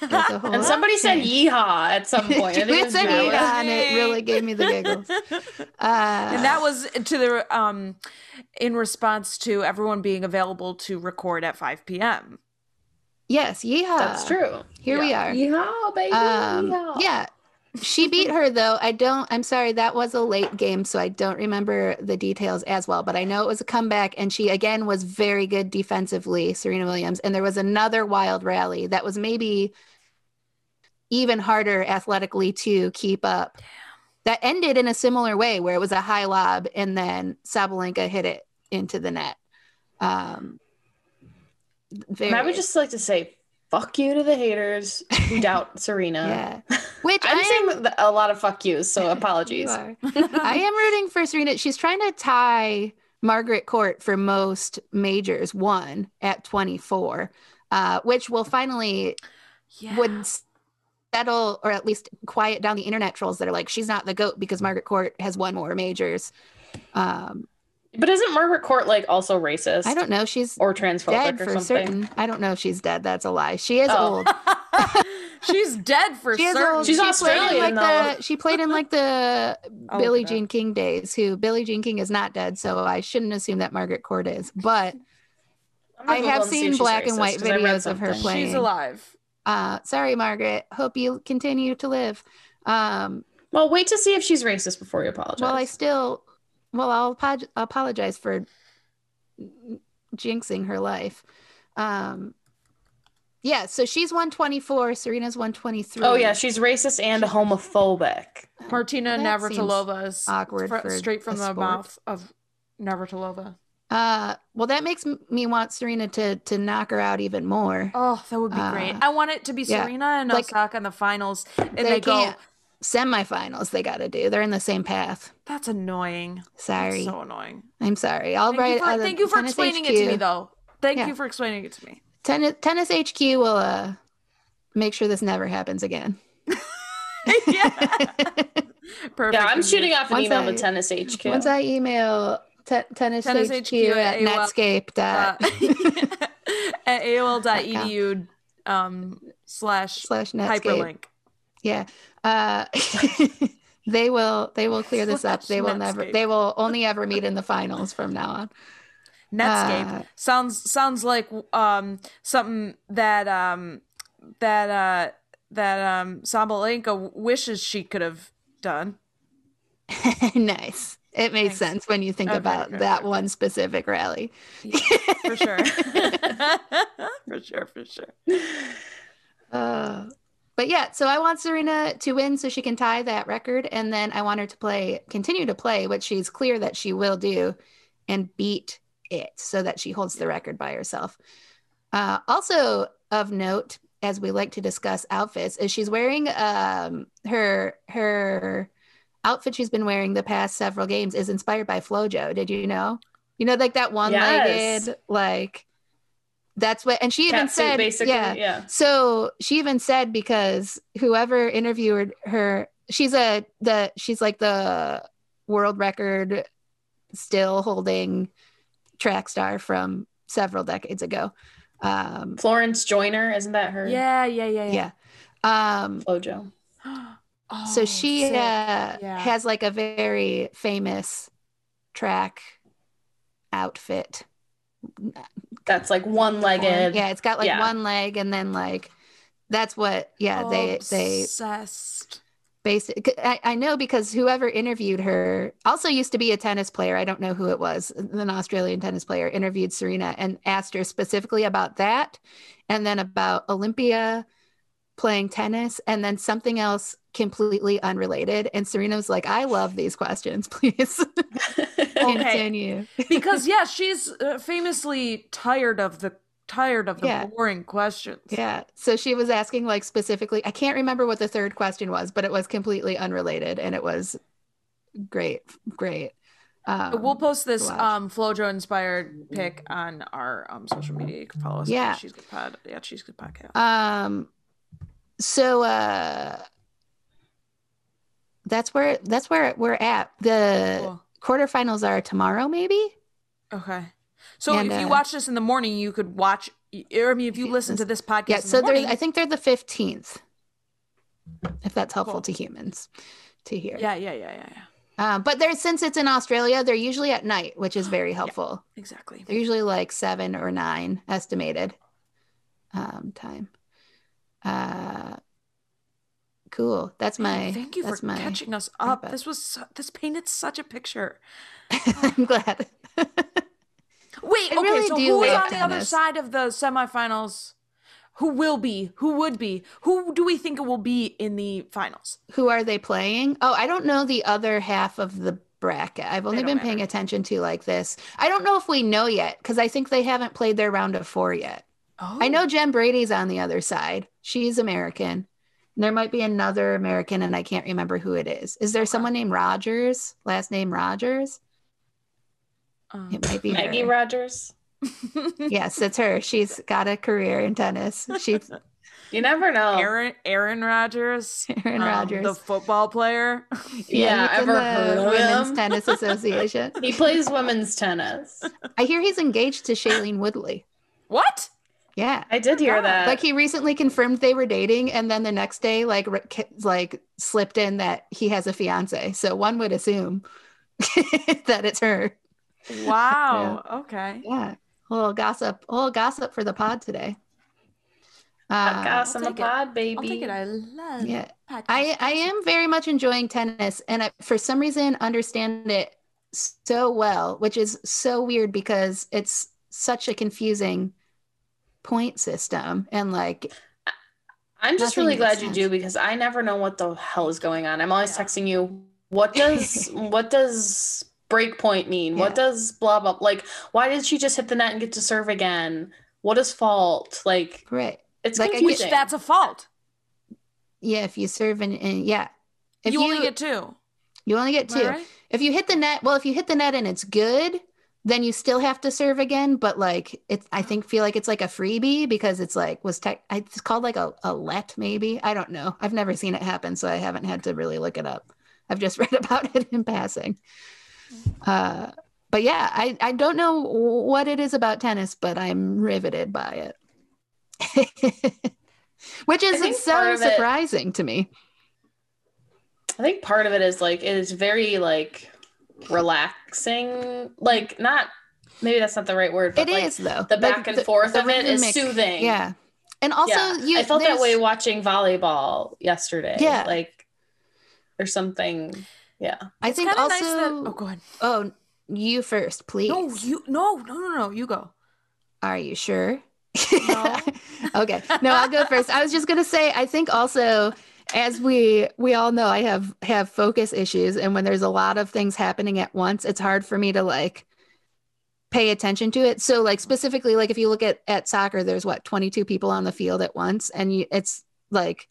And somebody said yeehaw at some point. I think it was said yeehaw, and it really gave me the giggles. Uh, and that was to the um, in response to everyone being available to record at five p.m. Yes, yeehaw. That's true. Here yeah. we are. Yeehaw, baby. Um, yeehaw. Yeah, she beat her though. I don't. I'm sorry. That was a late game, so I don't remember the details as well. But I know it was a comeback, and she again was very good defensively, Serena Williams. And there was another wild rally that was maybe even harder athletically to keep up. Damn. That ended in a similar way, where it was a high lob, and then Sabalenka hit it into the net. Um, I would just like to say, fuck you to the haters who doubt Serena. Yeah. Which I'm I am, saying a lot of fuck yous, so apologies. You I am rooting for Serena. She's trying to tie Margaret Court for most majors won at twenty-four, uh, which will finally yeah. would settle or at least quiet down the internet trolls that are like, she's not the GOAT because Margaret Court has won more majors. Um, But isn't Margaret Court like also racist? I don't know. She's or transphobic or something. Certain. I don't know if she's dead. That's a lie. She is oh. old. She's dead for she certain. Old. She's she Australian. Like the, she played in like the oh, Billie God. Jean King days. Who Billie Jean King is not dead, so I shouldn't assume that Margaret Court is. But I have seen black racist, and white videos of her playing. She's alive. Uh, sorry, Margaret. Hope you continue to live. Um, well, wait to see if she's racist before you apologize. Well, I still. Well, I'll ap- apologize for jinxing her life. Um, yeah, so she's one twenty-four. Serena's one twenty-three. Oh, yeah, she's racist and homophobic. Martina that Navratilova is awkward fr- straight from the sport. Mouth of Navratilova. Uh, well, that makes me want Serena to to knock her out even more. Oh, that would be uh, great. I want it to be yeah. Serena and like, Osaka in the finals. And they, they go... semifinals they got to do. They're in the same path. That's annoying. Sorry. That's so annoying. I'm sorry. I'll thank write. You for, uh, thank you for explaining H Q. It to me, though. Thank yeah. you for explaining it to me. Ten- Tennis H Q will uh, make sure this never happens again. Yeah. Perfect. Yeah, I'm shooting off an once email I, to Tennis H Q. Once I email te- tennis, tennis H Q, H Q at, at Netscape. Uh, at A O L dot E D U um, slash, slash hyperlink. Yeah. Uh, they will they will clear this up. They will Netscape. never they will only ever meet in the finals from now on. Netscape uh, sounds sounds like um something that um that uh that um Sabalenka wishes she could have done. Nice. It made Thanks. sense when you think okay, about okay, that okay. one specific rally. Yeah, for sure. for sure, for sure. Uh But yeah, so I want Serena to win so she can tie that record. And then I want her to play, continue to play, which she's clear that she will do, and beat it so that she holds the record by herself. Uh, also of note, as we like to discuss outfits, is she's wearing um, her her outfit she's been wearing the past several games is inspired by FloJo. Did you know? You know, like that one-legged, yes. like... That's what, and she even Cat said, basically, yeah. yeah. So she even said, because whoever interviewed her, she's a, the, she's like the world record still holding track star from several decades ago. Um, Florence Joyner, isn't that her? Yeah, yeah, yeah, yeah. yeah. Um, FloJo. Oh, so she uh, yeah. has like a very famous track outfit. That's like one-legged. Yeah, it's got like yeah. one leg, and then like that's what. Yeah, they they obsessed. Basic. I, I know, because whoever interviewed her also used to be a tennis player. I don't know who it was. An Australian tennis player interviewed Serena and asked her specifically about that, and then about Olympia playing tennis, and then something else completely unrelated. And Serena was like, I love these questions, please. Continue. Because yeah, she's famously tired of the tired of the yeah. boring questions. Yeah. So she was asking like specifically, I can't remember what the third question was, but it was completely unrelated, and it was great, great. Um, we'll post this um, FloJo inspired pic on our um, social media. You can follow us. Yeah, she's good pod. Yeah, she's good podcast. Um. So uh, that's where that's where we're at. The. Cool. Quarterfinals are tomorrow, maybe. Okay, so and, if you uh, watch this in the morning, you could watch. Or, I mean, if you listen to this podcast, yeah. So in the morning, I think they're the fifteenth. If that's helpful cool. to humans to hear. Yeah, yeah, yeah, yeah, yeah. Um, but there's since it's in Australia, they're usually at night, which is very helpful. Yeah, exactly. They're usually like seven or nine estimated um, time. Uh, Cool. That's my. Thank you that's for my catching us up. About. This was this painted such a picture. I'm glad. Wait. I okay. Really so who is on tennis. The other side of the semifinals? Who will be? Who would be? Who do we think it will be in the finals? Who are they playing? Oh, I don't know the other half of the bracket. I've only been matter. paying attention to like this. I don't know if we know yet, because I think they haven't played their round of four yet. Oh. I know Jen Brady's on the other side. She's American. There might be another American, and I can't remember who it is. Is there someone named Rogers? Last name Rogers? Um, it might be Maggie her. Rogers. Yes, it's her. She's got a career in tennis. She You never know. Aaron Aaron Rodgers. Aaron um, Rodgers. The football player. Yeah, yeah, ever heard of him? Women's Tennis Association. He plays women's tennis. I hear he's engaged to Shailene Woodley. What? Yeah. I did hear yeah. that. Like, he recently confirmed they were dating, and then the next day, like, like slipped in that he has a fiance. So one would assume that it's her. Wow. Yeah. Okay. Yeah. A little gossip. A little gossip for the pod today. Uh, gossip on the pod, it. baby. I'll take it. I love yeah. podcasts. I, I am very much enjoying tennis, and I, for some reason, understand it so well, which is so weird because it's such a confusing point system. And like, I'm just really glad sense. you do, because I never know what the hell is going on. I'm always yeah. texting you. What does, what does break point mean? Yeah. What does blah, blah, like, why did she just hit the net and get to serve again? What is fault? Like, right. It's like, which that's a fault. Yeah. If you serve and, and yeah. If you, you only get two. You only get two. Right? If you hit the net, well, if you hit the net and it's good, then you still have to serve again. But like, it's, I think, feel like it's like a freebie because it's like, was tech, it's called like a, a let maybe. I don't know. I've never seen it happen, so I haven't had to really look it up. I've just read about it in passing. Uh, but yeah, I, I don't know what it is about tennis, but I'm riveted by it. Which is so surprising to me. I think part of it is like, it is very like, relaxing, like, not, maybe that's not the right word, but it like, is though the back like, and the, forth the of rhythmic, it is soothing. Yeah. And also yeah. you I felt that way watching volleyball yesterday. Yeah. Like or something. Yeah. I it's think also nice that, oh go ahead. Oh, you first, please. No, you no, no, no, no, you go. Are you sure? No. Okay. No, I'll go first. I was just gonna say, I think also, as we we all know, I have have focus issues, and when there's a lot of things happening at once, it's hard for me to like pay attention to it. So like specifically, like if you look at at soccer, there's what twenty-two people on the field at once, and you, it's like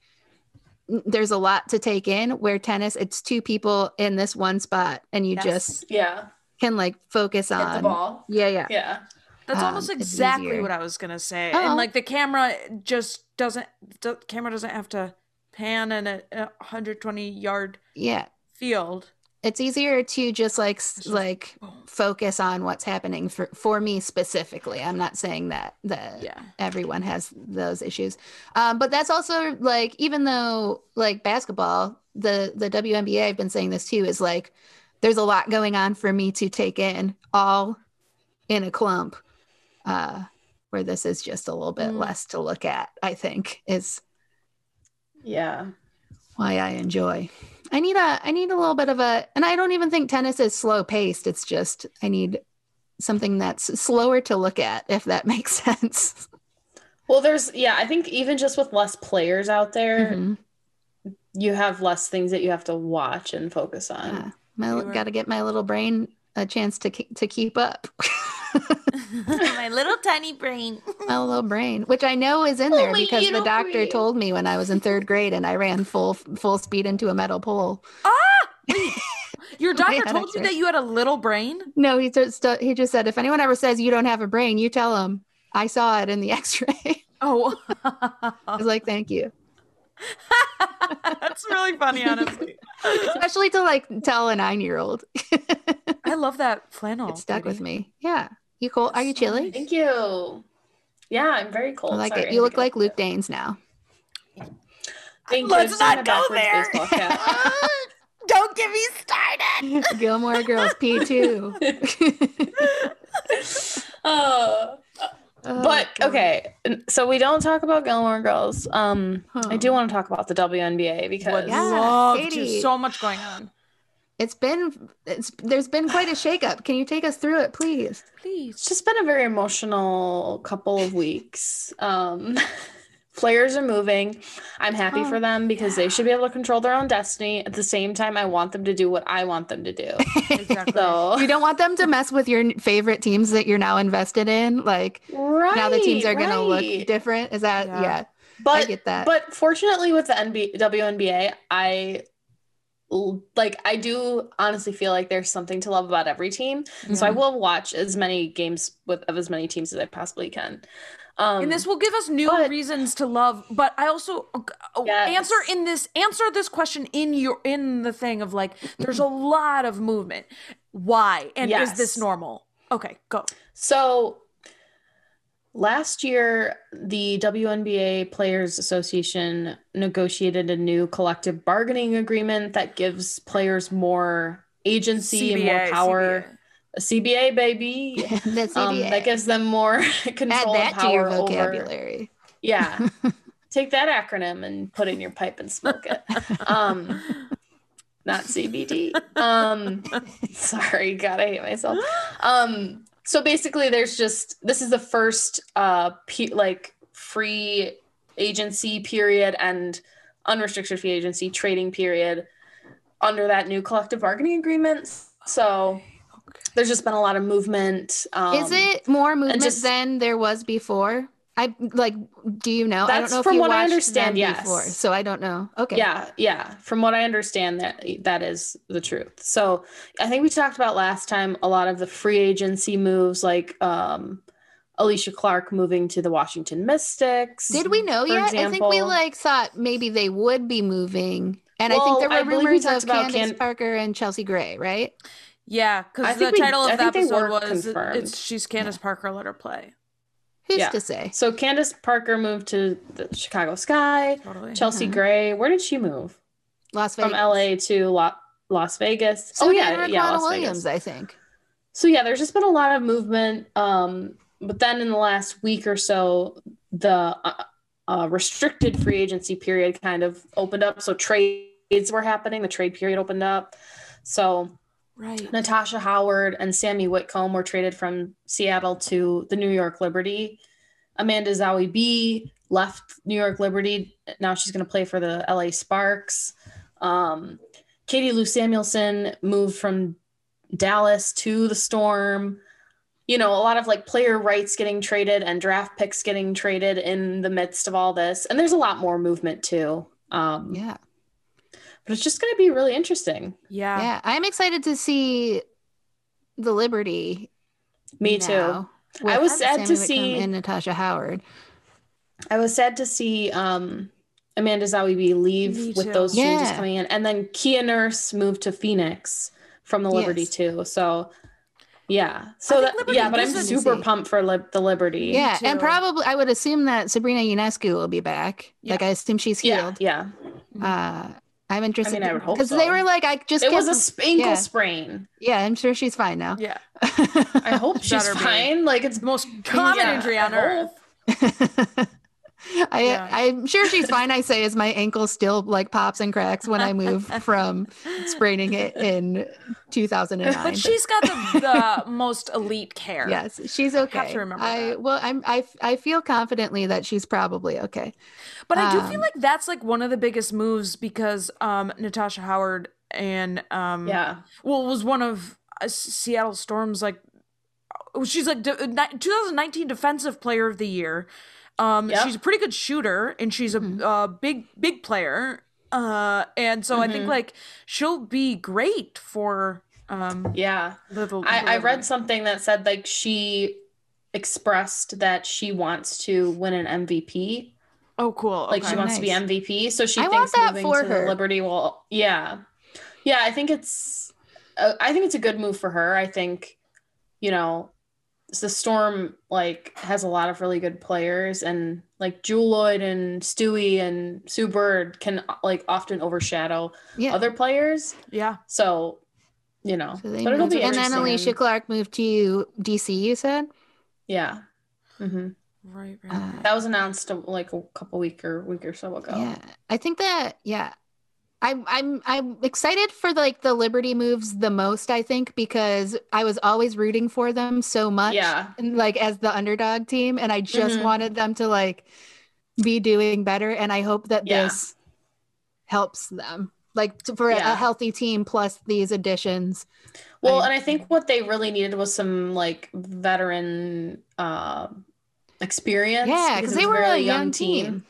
there's a lot to take in. Where tennis, it's two people in this one spot, and you yes. just yeah can like focus Hit on the ball. Yeah, yeah, yeah. That's um, almost exactly what I was gonna say. Oh. And like the camera just doesn't the camera doesn't have to pan in a, a one hundred twenty yard yeah field. It's easier to just like just, like focus on what's happening for for me specifically. I'm not saying that that yeah. everyone has those issues, um but that's also like, even though like basketball, the the W N B A, I've been saying this too, is like there's a lot going on for me to take in all in a clump, uh where this is just a little bit mm. less to look at, I think, is yeah why I enjoy. I need a I need a little bit of a, and I don't even think tennis is slow paced. It's just I need something that's slower to look at, if that makes sense. Well, there's yeah I think even just with less players out there, mm-hmm. you have less things that you have to watch and focus on. Yeah. My were... gotta get my little brain a chance to to keep up. My little tiny brain. My little brain, which I know is in there oh, because the doctor brain. told me when I was in third grade and I ran full full speed into a metal pole. Ah! Wait. Your doctor told you that you had a little brain? No, he just he just said, if anyone ever says you don't have a brain, you tell them I saw it in the X-ray. Oh. I was like, thank you. That's really funny, honestly. Especially to like tell a nine-year-old. I love that flannel. It stuck with me. Yeah. You cold? Are you chilly? Thank you. Yeah, I'm very cold. I like Sorry, it. You look like Luke Danes now. Thank Let's you. not go there. Don't get me started. Gilmore Girls P two. Oh. Oh, but okay, so we don't talk about Gilmore Girls. Um, huh. I do want to talk about the W N B A because yeah, there's so much going on. It's been it's there's been quite a shakeup. Can you take us through it, please? Please. It's just been a very emotional couple of weeks. Um, players are moving. I'm happy oh, for them because yeah. they should be able to control their own destiny. At the same time, I want them to do what I want them to do. Exactly. So you don't want them to mess with your favorite teams that you're now invested in. Like right, now the teams are right. going to look different. Is that yeah? yeah but I get that. But fortunately, with the N B- W N B A, I. like I do honestly feel like there's something to love about every team. Mm-hmm. So I will watch as many games with of as many teams as I possibly can. Um, and this will give us new but, reasons to love. But I also yes. answer in this answer this question in your in the thing of like, there's a lot of movement. Why? And yes. is this normal? Okay, go. So last year, the W N B A Players Association negotiated a new collective bargaining agreement that gives players more agency C B A, and more power. C B A. A C B A, baby. The C B A. Um, that gives them more control and power. Add that to your vocabulary. Over. Yeah. Take that acronym and put it in your pipe and smoke it. Um, not C B D. Um, sorry, God, I hate myself. Um, so basically, there's just, this is the first uh, pe- like free agency period and unrestricted free agency trading period under that new collective bargaining agreement. So there's just been a lot of movement. Um, is it more movement just, than there was before? I like, do you know? That's I don't know from if you what I understand. Yes. Before, so I don't know. Okay. Yeah. Yeah. From what I understand, that that is the truth. So I think we talked about last time, a lot of the free agency moves, like um, Alicia Clark moving to the Washington Mystics. Did we know yet? Example. I think we like thought maybe they would be moving. And well, I think there were rumors we of Candace Can- Parker and Chelsea Gray, right? Yeah, because the we, title of the episode was it's, she's Candace yeah. Parker, let her play. Who's yeah. to say? So Candace Parker moved to the Chicago Sky. Totally. Chelsea uh-huh. Gray, where did she move? Las Vegas. From L A to La- Las Vegas. So oh, yeah, yeah, Las Williams, Vegas. I think. So yeah, there's just been a lot of movement. Um, but then in the last week or so, the uh, uh, restricted free agency period kind of opened up. So trades were happening. The trade period opened up. So... Right. Natasha Howard and Sammy Whitcomb were traded from Seattle to the New York Liberty. Amanda Zahui B. left New York Liberty. Now she's going to play for the L A Sparks. Um, Katie Lou Samuelson moved from Dallas to the Storm. You know, a lot of like player rights getting traded and draft picks getting traded in the midst of all this. And there's a lot more movement too. Um, yeah. But it's just going to be really interesting. Yeah. Yeah. I'm excited to see the Liberty. Me too. I was sad to see. And Natasha Howard. I was sad to see um, Amanda Zahui B. leave with those yeah. changes coming in. And then Kia Nurse moved to Phoenix from the Liberty yes. too. So, yeah. So, that, Liberty, yeah, but I'm super pumped for li- the Liberty. Yeah. And probably, I would assume that Sabrina Ionescu will be back. Yeah. Like, I assume she's healed. Yeah. yeah. Uh, I'm interested. I mean, I would hope so. Because they were like, I just. It was a ankle yeah. sprain. Yeah, I'm sure she's fine now. Yeah. I hope she's fine. Be. Like, it's the most common yeah, injury on earth. I, yeah. I'm sure she's fine, I say, as my ankle still like pops and cracks when I move from spraining it in two thousand nine. But she's got the, the most elite care. Yes, she's okay. I have to remember I, that. Well, I'm, I, I feel confidently that she's probably okay. But I do um, feel like that's like one of the biggest moves because um, Natasha Howard and um, yeah, well, was one of uh, Seattle Storm's like, she's like de- twenty nineteen Defensive Player of the Year. Um, yep. She's a pretty good shooter, and she's a mm-hmm. uh, big, big player. Uh, and so mm-hmm. I think like she'll be great for. Um, yeah, the, the, the I, I read something that said like she expressed that she wants to win an M V P. Oh, cool! Like okay, she wants nice. to be M V P, so she I thinks that moving for to her. The Liberty will. Yeah, yeah. I think it's. Uh, I think it's a good move for her. I think, you know. So the Storm like has a lot of really good players, and like Jewel Lloyd and Stewie and Sue Bird can like often overshadow yeah. other players. Yeah. So, you know, so but it'll be to- interesting. And then Alicia Clark moved to D C. You said, yeah, mm-hmm. right. right. Uh, that was announced like a couple week or week or so ago. Yeah, I think that yeah. I'm I'm I'm excited for like the Liberty moves the most, I think, because I was always rooting for them so much, yeah. and, like as the underdog team, and I just mm-hmm. wanted them to like be doing better, and I hope that yeah. this helps them, like for yeah. a healthy team plus these additions. Well, I, and I think what they really needed was some like veteran uh, experience. Yeah, because they were a young, young team. team.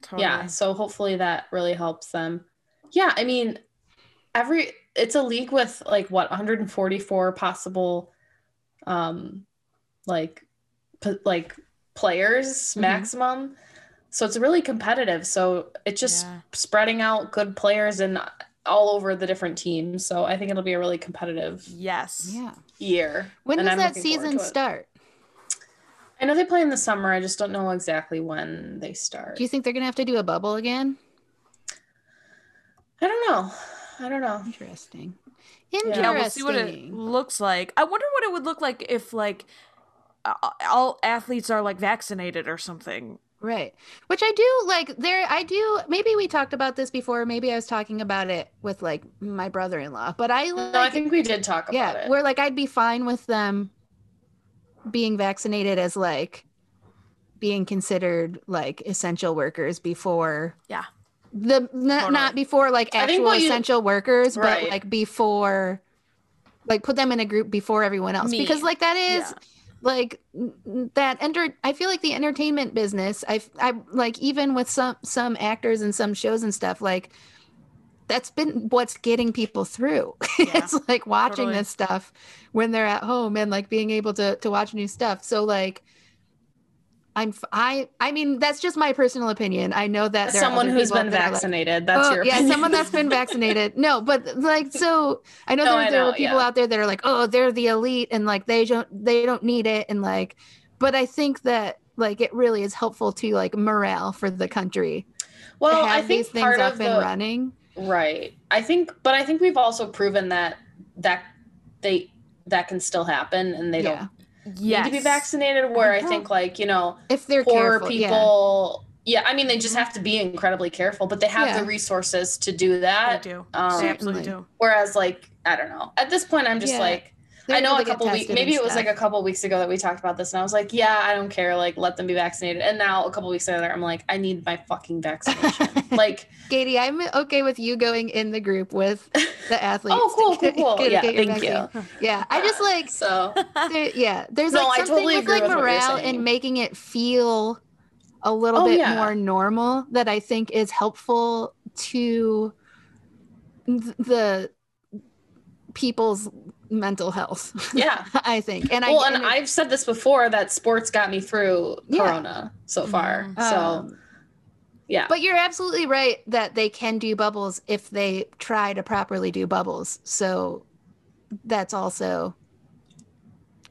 Totally. Yeah, so hopefully that really helps them. Yeah, I mean, every it's a league with like what one hundred forty-four possible, um, like, p- like players mm-hmm. maximum. So it's really competitive. So it's just yeah. spreading out good players and all over the different teams. So I think it'll be a really competitive yes. yeah. year. When and does I'm that season start? I know they play in the summer. I just don't know exactly when they start. Do you think they're going to have to do a bubble again? I don't know. I don't know. Interesting. Interesting. Yeah, we'll see what it looks like. I wonder what it would look like if like all athletes are like vaccinated or something. Right. Which I do like there. I do. Maybe we talked about this before. Maybe I was talking about it with like my brother-in-law, but I, like, no, I think we did talk about yeah, it. We're like, I'd be fine with them being vaccinated as like being considered like essential workers before. Yeah. The not, totally. Not before like actual essential you, workers, right. but like before, like put them in a group before everyone else, Me. because like that is yeah. like that enter. I feel like the entertainment business. I I like even with some some actors and some shows and stuff like that's been what's getting people through. Yeah. It's like watching totally. this stuff when they're at home and like being able to to watch new stuff. So like. I'm I I mean that's just my personal opinion. I know that there someone are who's been vaccinated. Like, that's oh, your opinion. Yeah, someone that's been vaccinated. No, but like so I know no, there, I there know, are people yeah. out there that are like, oh, they're the elite and like they don't they don't need it and like, but I think that like it really is helpful to like morale for the country. Well, to have I think these things part up of and the, running. Right. I think, but I think we've also proven that that they that can still happen and they yeah. don't. Yes. Need to be vaccinated where uh-huh. I think like, you know, if they're poor careful, people yeah. yeah, I mean they just have to be incredibly careful, but they have yeah. the resources to do that. They do. Um, they absolutely do. Whereas like, I don't know. At this point I'm just yeah. like they're I know a couple weeks maybe it was like a couple weeks ago that we talked about this and I was like, yeah, I don't care, like let them be vaccinated. And now a couple weeks later I'm like, I need my fucking vaccination. Like Katie, I'm okay with you going in the group with the athletes. Oh, cool, cool, cool. Get, yeah, get thank vaccine. you. Yeah. I just like so there, yeah. There's no, like something totally with like with morale and making it feel a little oh, bit yeah. more normal that I think is helpful to the people's mental health. Yeah. I think. And well, I and, and it, I've said this before that sports got me through yeah. Corona so far. Mm-hmm. So um, yeah. But you're absolutely right that they can do bubbles if they try to properly do bubbles. So that's also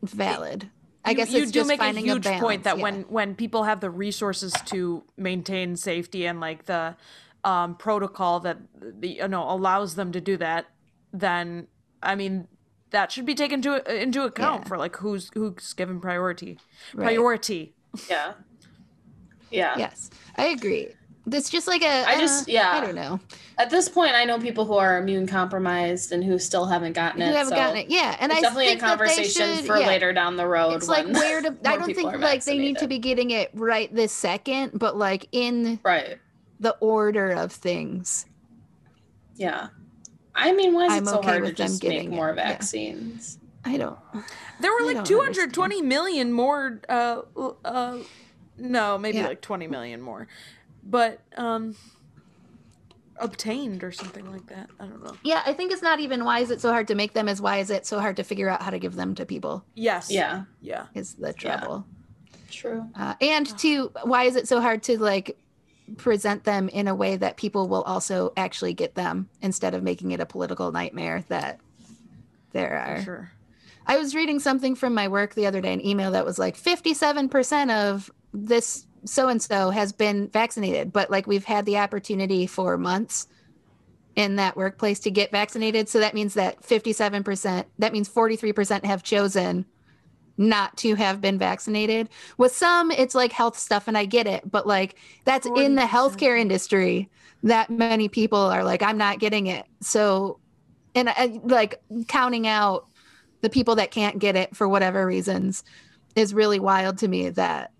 valid. It, I you, guess it's you do just make finding a huge a balance. point that yeah. when when people have the resources to maintain safety and like the um, protocol that the, you know allows them to do that, then I mean that should be taken into into account yeah. for like who's who's given priority. Right. Priority. Yeah. Yeah. Yes, I agree. That's just like a. I uh, just yeah. I don't know. At this point, I know people who are immune compromised and who still haven't gotten it. Who haven't so gotten it? Yeah, and it's I definitely think a conversation that they should, for yeah. later down the road. It's like where to. I don't think like they need to be getting it right this second, but like in right. the order of things. Yeah. I mean, why is I'm it so okay hard to just make more it. vaccines? Yeah. I don't. There were I like two hundred twenty understand. million more. Uh, uh, no, maybe yeah. like twenty million more, but um, obtained or something like that. I don't know. Yeah, I think it's not even why is it so hard to make them as why is it so hard to figure out how to give them to people. Yes. Yeah. Yeah. Is the trouble. Yeah. True. Uh, and oh. to why is it so hard to like. present them in a way that people will also actually get them instead of making it a political nightmare that there are. Sure. I was reading something from my work the other day, an email that was like fifty-seven percent of this so-and-so has been vaccinated, but like we've had the opportunity for months in that workplace to get vaccinated. So that means that fifty-seven percent, that means forty-three percent have chosen not to have been vaccinated. With some, it's like health stuff, and I get it, but like that's forty percent in the healthcare industry that many people are like, I'm not getting it. So, and I, like counting out the people that can't get it for whatever reasons is really wild to me that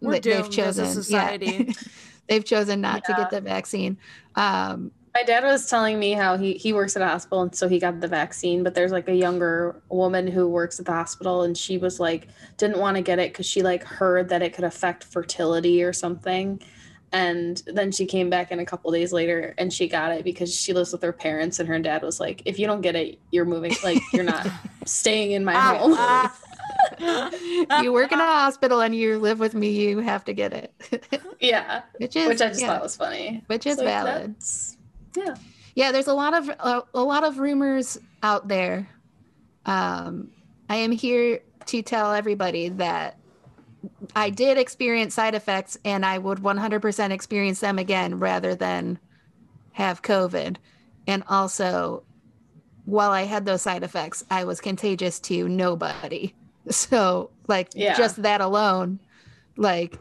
We're they've chosen. As a society. Yeah, they've chosen not yeah. to get the vaccine. Um, My dad was telling me how he, he works at a hospital, and so he got the vaccine, but there's like a younger woman who works at the hospital, and she was like, didn't want to get it because she like heard that it could affect fertility or something. And then she came back in a couple days later and she got it because she lives with her parents, and her dad was like, if you don't get it, you're moving, like you're not staying in my home. You work in a hospital and you live with me, you have to get it. Yeah. Which is, which I just yeah. thought was funny. Which is so valid. Yeah. Yeah, there's a lot of a, a lot of rumors out there. Um, I am here to tell everybody that I did experience side effects and I would one hundred percent experience them again rather than have COVID. And also, while I had those side effects, I was contagious to nobody. So like yeah. just that alone, like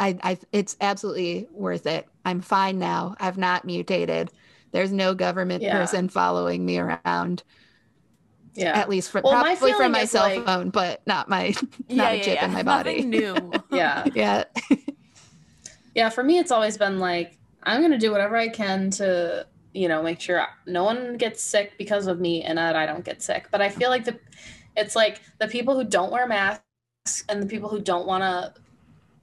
I, I, it's absolutely worth it. I'm fine now. I've not mutated. There's no government yeah. person following me around. Yeah, at least for, well, probably my from my cell like, phone, but not my yeah, not a yeah, chip yeah. in my body. New. yeah, yeah, yeah. For me, it's always been like I'm gonna do whatever I can to, you know, make sure no one gets sick because of me and that I don't get sick. But I feel like the, it's like the people who don't wear masks and the people who don't want to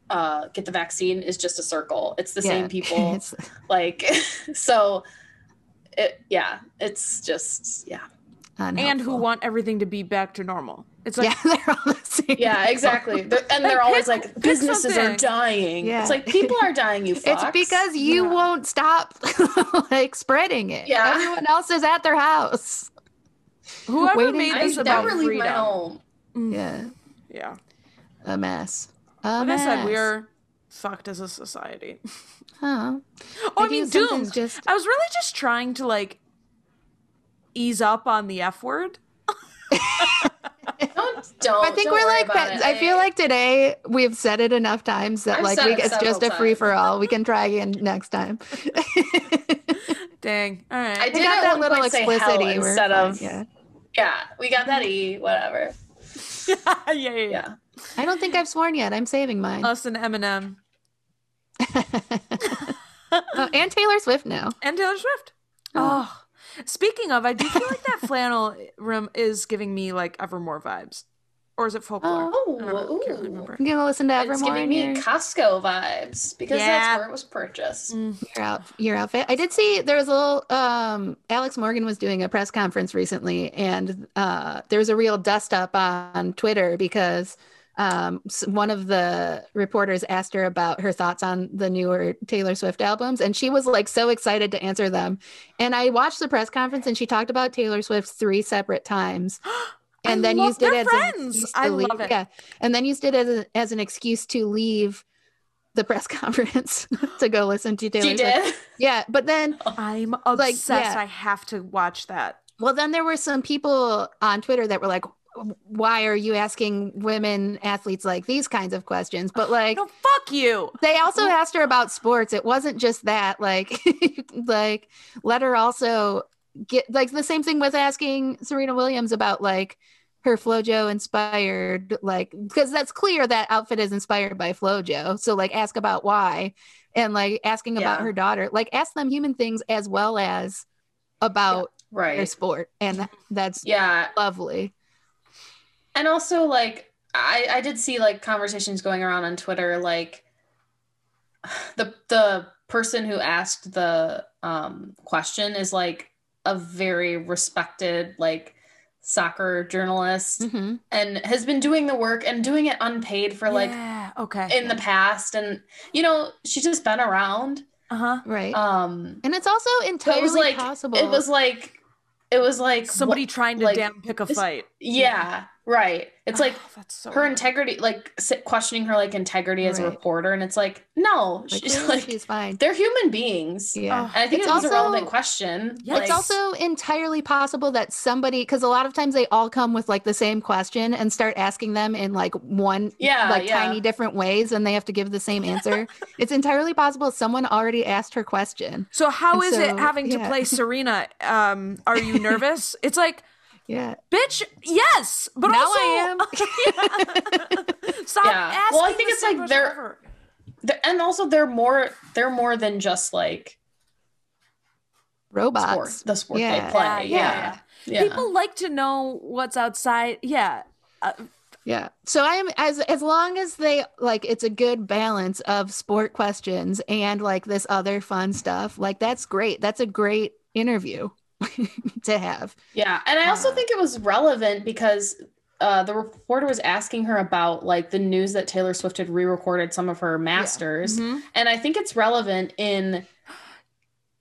uh, get the vaccine is just a circle. It's the yeah. same people. It's... Like so, it yeah. It's just yeah. Unhelpful. And who want everything to be back to normal. It's like, yeah, they're all the same. Yeah, exactly. They're, and they're always like, businesses something. are dying. Yeah. It's like, people are dying, you fucks. It's because you yeah. won't stop like spreading it. Yeah. Everyone else is at their house. Whoever Waiting. made this I about never freedom. Leave my home. Yeah. Yeah. A mess. A like mess. I said, we are fucked as a society. Huh. Oh, I, I mean, doomed. Just... I was really just trying to like, ease up on the F word. don't, don't. I think don't we're like that. It. I feel like today we've said it enough times that I've like we, it's just a free for all. We can try again next time. Dang. All right. I did we got that little explicitity instead fine, of yeah. yeah. We got that e whatever. yeah, yeah, yeah, yeah. I don't think I've sworn yet. I'm saving mine. Us and Eminem. oh, and Taylor Swift now. And Taylor Swift. Oh. oh. Speaking of, I do feel like that flannel room is giving me like Evermore vibes, or is it Folklore? Oh, I can't remember. I'm gonna listen to Evermore. It's giving me your... Costco vibes because yeah. that's where it was purchased. Mm. Your, out- your outfit. I did see there was a little. Um, Alex Morgan was doing a press conference recently, and uh, there was a real dust up on Twitter because um, one of the reporters asked her about her thoughts on the newer Taylor Swift albums. And she was like, so excited to answer them. And I watched the press conference and she talked about Taylor Swift three separate times. And I then used it as friends. An I love it. Yeah. And then used it as, a, as an excuse to leave the press conference to go listen to Taylor she Swift. Did? Yeah. But then I'm obsessed. Like, yeah. I have to watch that. Well, then there were some people on Twitter that were like, why are you asking women athletes like these kinds of questions? But like, no, fuck you. They also asked her about sports. It wasn't just that, like, like let her also get like the same thing with asking Serena Williams about like her FloJo inspired, like, because that's clear that outfit is inspired by FloJo. So like ask about why, and like asking yeah. about her daughter, like ask them human things as well as about yeah, right. their sport. And that's yeah. lovely. And also, like, I, I did see, like, conversations going around on Twitter, like, the the person who asked the um, question is, like, a very respected, like, soccer journalist mm-hmm. and has been doing the work and doing it unpaid for, like, yeah, okay. in yeah. the past. And, you know, she's just been around. Uh-huh. Right. Um, and it's also entirely it was, like, possible. It was, like... It was like somebody what, trying to like, damn pick a fight. Yeah, right. It's oh, like so her weird. integrity, like questioning her like integrity as right. a reporter, and it's like no, like, she's, really, like, she's fine. They're human beings. Yeah, and I think it's, it's also, a relevant question. Yeah, like, it's also entirely possible that somebody, because a lot of times they all come with like the same question and start asking them in like one, yeah, like yeah. tiny different ways, and they have to give the same answer. It's entirely possible someone already asked her question. So how and is so, it having yeah. to play Serena? Um, are you nervous? It's like. Yeah, bitch. Yes, but now also, I am. yeah. Stop yeah. asking. Well, I think it's like they're, they're, and also they're more. They're more than just like robots. Sport, the sport yeah. they play. Yeah. Yeah. yeah, people like to know what's outside. Yeah, uh, yeah. So I am as as long as they like it's a good balance of sport questions and like this other fun stuff. Like that's great. That's a great interview. to have yeah and I also uh, think it was relevant because uh, the reporter was asking her about like the news that Taylor Swift had re-recorded some of her masters. Yeah. Mm-hmm. And I think it's relevant in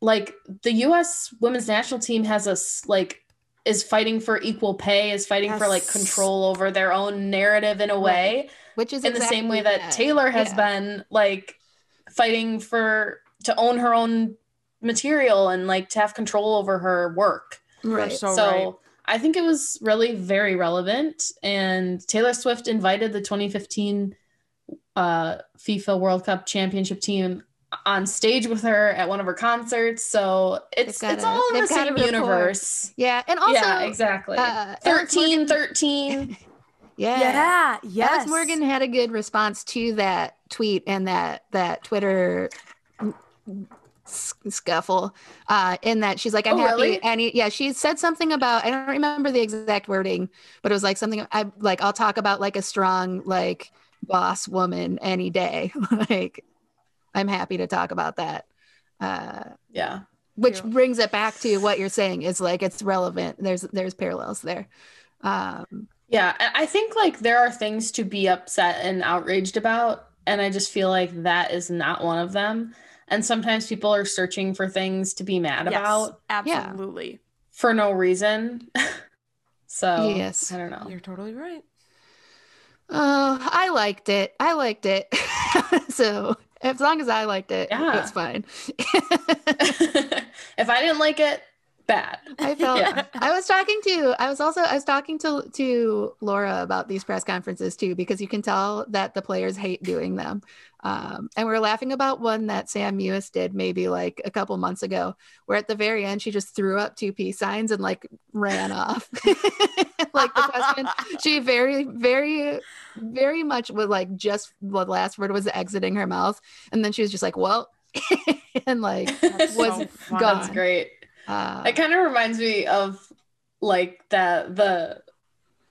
like the U S women's national team has a like is fighting for equal pay, is fighting yes. for like control over their own narrative in a way, right. which is in exactly the same way that, that. Taylor has yeah. been like fighting for to own her own material and like to have control over her work. Right. So, so right. I think it was really very relevant. And Taylor Swift invited the twenty fifteen uh, FIFA World Cup championship team on stage with her at one of her concerts, so it's gotta, it's all in the same universe. Yeah, and also yeah, exactly. Uh, thirteen thirteen Yeah, yeah, yes. Alex Morgan had a good response to that tweet and that that Twitter scuffle uh in that she's like, I'm oh, happy really? Any yeah she said something about, I don't remember the exact wording, but it was like something I like I'll talk about like a strong like boss woman any day. Like I'm happy to talk about that. Uh yeah, which yeah. brings it back to what you're saying is like it's relevant. There's there's parallels there. Um yeah, I think like there are things to be upset and outraged about, and I just feel like that is not one of them. And sometimes people are searching for things to be mad yes, about. Absolutely. Yeah. For no reason. So yes. I don't know. You're totally right. Uh, I liked it. I liked it. So as long as I liked it, yeah. it's fine. If I didn't like it, bad. I felt yeah. I was talking to I was also I was talking to to Laura about these press conferences too, because you can tell that the players hate doing them. Um, and we were laughing about one that Sam Mewis did maybe like a couple months ago, where at the very end she just threw up two peace signs and like ran off. Like the question, she very, very, very much was like just the last word was exiting her mouth, and then she was just like, "Well," and like that's was so gone. That's great. Uh, it kind of reminds me of like that the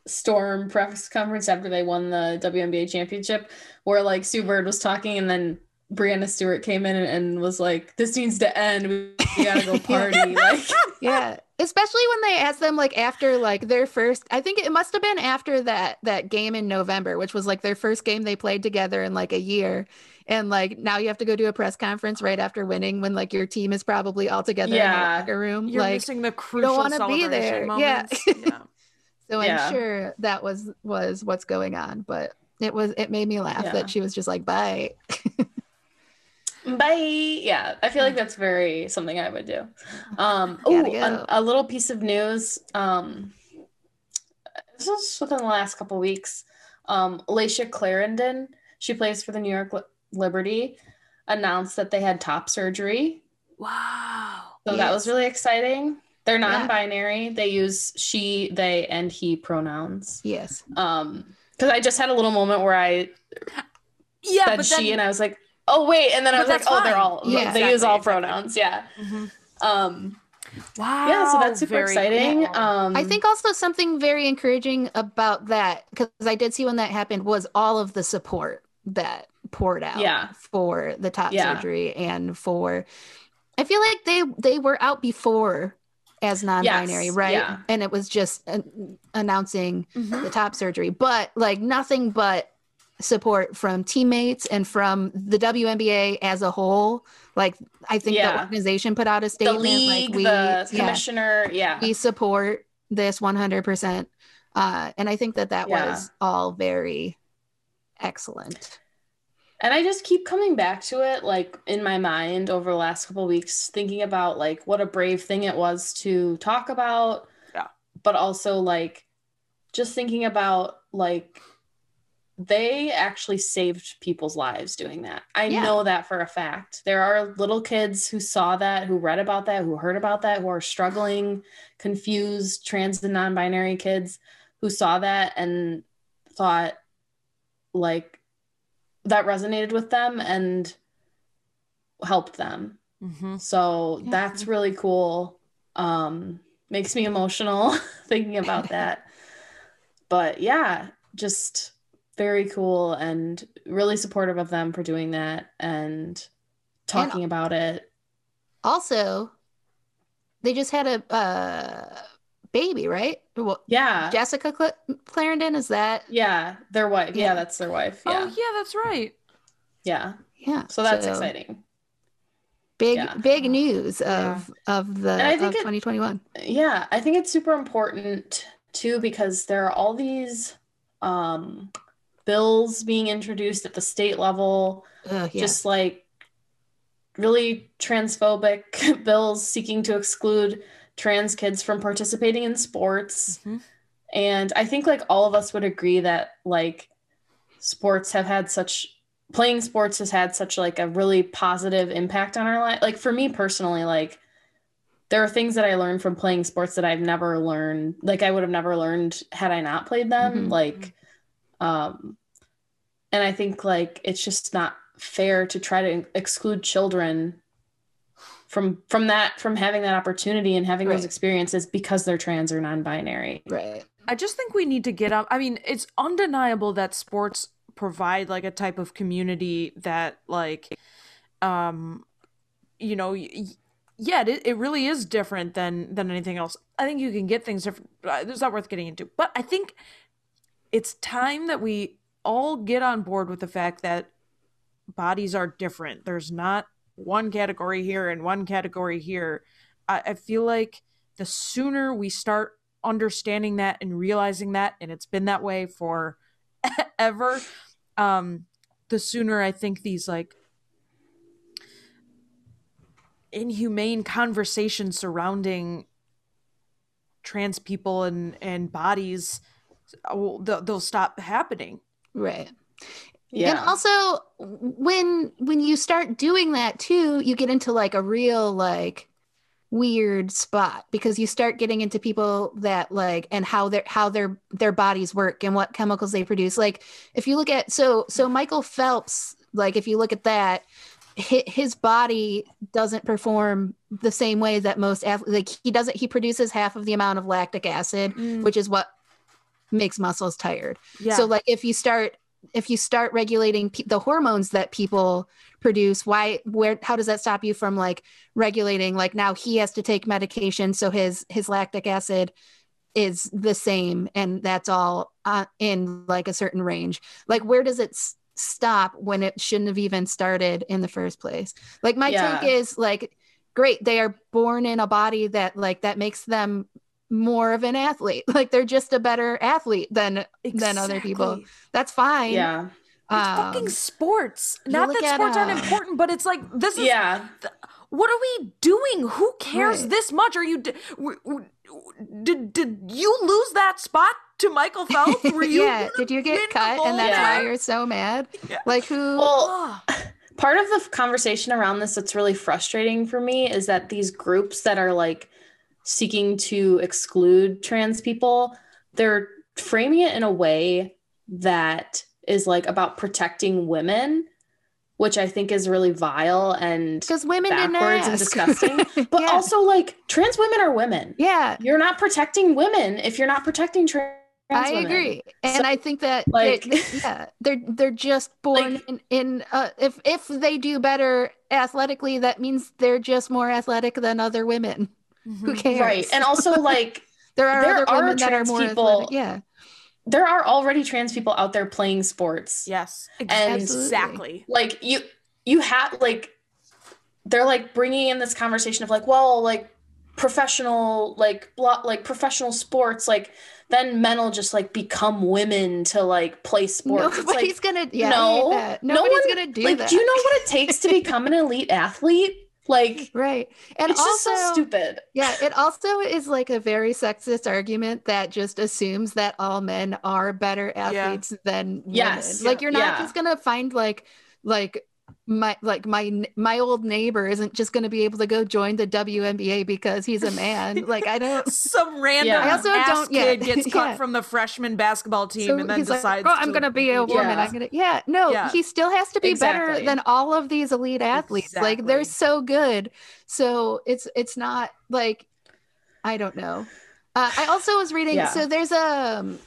Storm press conference after they won the W N B A championship, where like Sue Bird was talking and then Breanna Stewart came in and, and was like, this needs to end, we gotta go party. Like yeah, especially when they asked them like after like their first, I think it must have been after that that game in November, which was like their first game they played together in like a year, and like now you have to go do a press conference right after winning when like your team is probably all together yeah. in the locker room. You're like missing the crucial don't celebration be there. Moments. Yeah, yeah. So I'm yeah. sure that was was what's going on, but it was it made me laugh yeah. that she was just like, bye. Bye. Yeah, I feel like that's very something I would do. Um, oh, a, a little piece of news. Um, this was within the last couple of weeks. Um, Alicia Clarendon, she plays for the New York Li- Liberty, announced that they had top surgery. Wow. So yes. that was really exciting. They're non-binary. Yeah. They use she, they, and he pronouns. Yes. Um, because I just had a little moment where I yeah, said but then, she, and I was like, oh wait, and then I was like, fine. Oh, they're all yeah, they exactly, use all pronouns. Exactly. Yeah. Mm-hmm. Um, wow. Yeah, so that's super exciting. Cool. Um, I think also something very encouraging about that, because I did see when that happened, was all of the support that poured out yeah. for the top yeah. surgery and for. I feel like they they were out before. As non-binary, yes, right? Yeah. And it was just uh, announcing mm-hmm. the top surgery, but like nothing but support from teammates and from the W N B A as a whole. Like I think yeah. the organization put out a statement, the league, like we, the yeah, commissioner, yeah, we support this one hundred percent. Uh, and I think that that yeah. was all very excellent. And I just keep coming back to it, like, in my mind over the last couple of weeks, thinking about, like, what a brave thing it was to talk about. Yeah. But also, like, just thinking about, like, they actually saved people's lives doing that. I yeah. know that for a fact. There are little kids who saw that, who read about that, who heard about that, who are struggling, confused, trans and non-binary kids who saw that and thought, like, that resonated with them and helped them. Mm-hmm. So yeah. that's really cool. Um, makes me emotional thinking about that. But yeah, just very cool and really supportive of them for doing that and talking and about it. Also, they just had a uh, baby, right? Well, yeah. Jessica Cl- Clarendon, is that? Yeah, their wife. Yeah, yeah, that's their wife. Yeah. Oh, yeah, that's right. Yeah. Yeah. So that's so exciting. Big, yeah. big news of, yeah. of the of it, twenty twenty-one. Yeah. I think it's super important too, because there are all these um, bills being introduced at the state level, uh, yeah. just like really transphobic bills seeking to exclude trans kids from participating in sports. Mm-hmm. And I think like all of us would agree that like sports have had such playing sports has had such like a really positive impact on our life. Like for me personally, like there are things that I learned from playing sports that I've never learned. Like I would have never learned had I not played them. Mm-hmm. Like, um, and I think like, it's just not fair to try to exclude children from from that from having that opportunity and having right. those experiences because they're trans or non-binary. Right. I just think we need to get up. I mean, it's undeniable that sports provide like a type of community that like, um, you know, yeah, it, it really is different than than anything else. I think you can get things different. It's not worth getting into, but I think it's time that we all get on board with the fact that bodies are different. There's not one category here and one category here. I, I feel like the sooner we start understanding that and realizing that, and it's been that way for ever, um, the sooner I think these like inhumane conversations surrounding trans people and, and bodies, they'll, they'll stop happening. Right. Yeah. And also when when you start doing that too, you get into like a real like weird spot, because you start getting into people that like and how their how their their bodies work and what chemicals they produce. Like if you look at so so Michael Phelps, like if you look at that, his body doesn't perform the same way that most athletes, like he doesn't he produces half of the amount of lactic acid, mm. which is what makes muscles tired. Yeah. So like if you start if you start regulating pe- the hormones that people produce, why, where, how does that stop you from like regulating? Like now he has to take medication. So his, his lactic acid is the same. And that's all uh, in like a certain range. Like where does it s- stop when it shouldn't have even started in the first place? Like my yeah. take is like, great. They are born in a body that like, that makes them more of an athlete. Like they're just a better athlete than exactly. than other people. That's fine. Yeah. Um, it's fucking sports. Not that sports aren't important, but it's like this is yeah. th- what are we doing? Who cares right. this much? Are you d- w- w- did did you lose that spot to Michael Phelps? Were you Yeah, did you get cut and that's yeah. why you're so mad? Yeah. Like who well, part of the conversation around this that's really frustrating for me is that these groups that are like seeking to exclude trans people, they're framing it in a way that is like about protecting women, which I think is really vile and because women backwards and disgusting. But yeah. also like trans women are women. Yeah. You're not protecting women if you're not protecting trans I women. Agree. And so, I think that like they, they, yeah, they're they're just born like, in, in uh, if if they do better athletically, that means they're just more athletic than other women. Mm-hmm. Who cares? Right. And also like there are there other are women trans that are more people athletic. Yeah. There are already trans people out there playing sports. Yes. And exactly. Like you you have like they're like bringing in this conversation of like, well, like professional like blo- like professional sports, like then men will just like become women to like play sports. Nobody's it's like, gonna yeah, no, that. Nobody's no one, gonna do like, that. Do you know what it takes to become an elite athlete? Like right and it's also just so stupid. Yeah, it also is like a very sexist argument that just assumes that all men are better athletes yeah. than yes women. Like you're not yeah. just gonna find like like my like my my old neighbor isn't just gonna be able to go join the W N B A because he's a man. Like I don't some random yeah. I also ass don't, kid yeah. gets cut yeah. from the freshman basketball team so and then decides like, oh, to, I'm gonna be a woman yeah. I'm gonna yeah no yeah. he still has to be exactly. better than all of these elite athletes exactly. like they're so good. So it's it's not like I don't know. Uh, I also was reading yeah. so there's a um,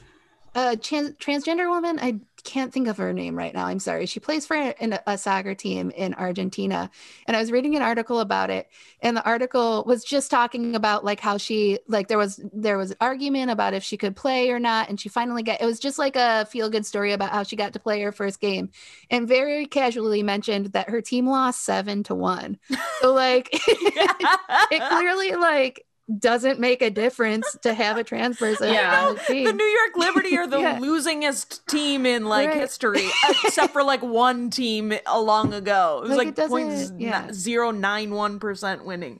a trans- transgender woman I can't think of her name right now. I'm sorry. She plays for an, a soccer team in Argentina. And I was reading an article about it. And the article was just talking about like how she, like there was, there was an argument about if she could play or not. And she finally got, it was just like a feel good story about how she got to play her first game and very casually mentioned that her team lost seven to one. So like it clearly like doesn't make a difference to have a trans person. Yeah, the, the New York Liberty are the yeah. losingest team in like right. history, except for like one team long ago. It was like, like zero point zero nine one percent yeah. winning.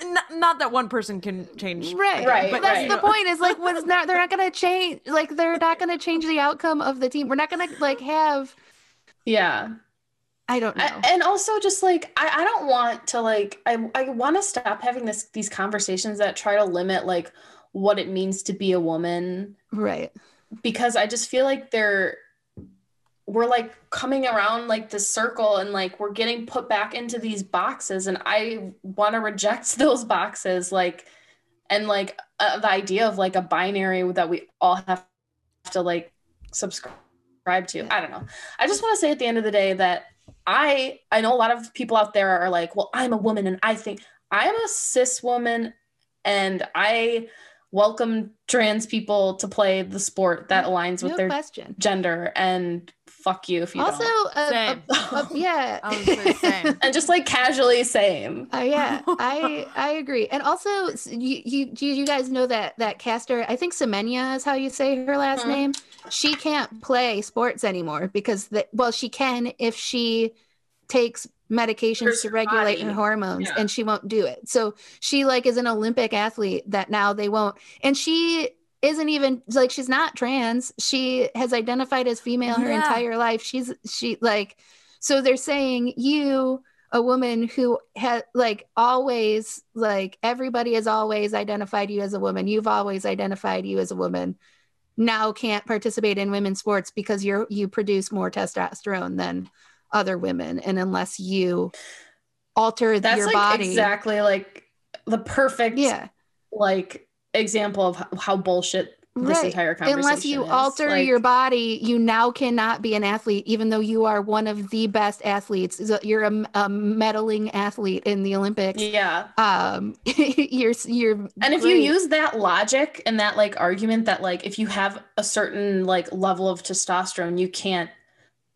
N- not that one person can change. Right, again, right. But that's right. the point. Is like, what's not? They're not going to change. Like, they're not going to change the outcome of the team. We're not going to like have. Yeah. I don't know. I, and also just like, I, I don't want to like, I, I want to stop having this, these conversations that try to limit like what it means to be a woman. Right. Because I just feel like they're, we're like coming around like this circle and like, we're getting put back into these boxes and I want to reject those boxes. Like, and like uh, the idea of like a binary that we all have to like subscribe to. I don't know. I just want to say at the end of the day that I I know a lot of people out there are like, well, I'm a woman and I think I'm a cis woman and I welcome trans people to play the sport that aligns with no their question. Gender and fuck you if you also, don't. Also, uh, uh, uh, yeah. Honestly, same. And just like casually same. Oh uh, yeah, I I agree. And also, you you you guys know that that caster, I think Semenya is how you say her last mm-hmm. name. She can't play sports anymore because the, well, she can if she takes medications her to regulate body. Her hormones yeah. and she won't do it. So she like is an Olympic athlete that now they won't. And she isn't even like, she's not trans. She has identified as female her yeah. entire life. She's she like, so they're saying you, a woman who had like always, like everybody has always identified you as a woman. You've always identified you as a woman. Now can't participate in women's sports because you're, you produce more testosterone than other women. And unless you alter that's your like body. Exactly. Like the perfect, yeah. like example of how bullshit this right. entire conversation unless you is. Alter like, your body, you now cannot be an athlete, even though you are one of the best athletes. You're a, a medaling athlete in the Olympics. Yeah. Um, you're, you're, and if great. You use that logic and that like argument that like, if you have a certain like level of testosterone, you can't,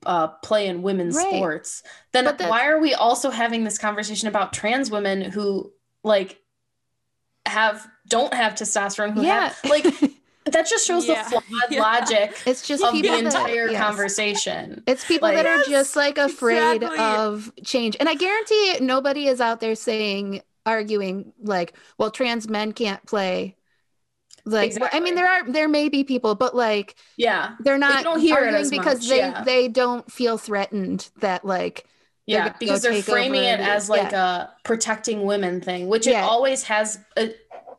uh, play in women's right. sports, then the- why are we also having this conversation about trans women who like have, don't have testosterone who yeah. have like, that just shows yeah. the flawed yeah. logic it's just of the entire that, yes. conversation. It's people like, that yes, are just like afraid exactly. of change. And I guarantee nobody is out there saying, arguing like, well, trans men can't play. Like, exactly. I mean, there are, there may be people, but like, yeah, they're not they don't hear arguing it as because much. They, yeah. they don't feel threatened that like, yeah, they're because they're framing it as like yeah. a protecting women thing, which yeah. it always has. A,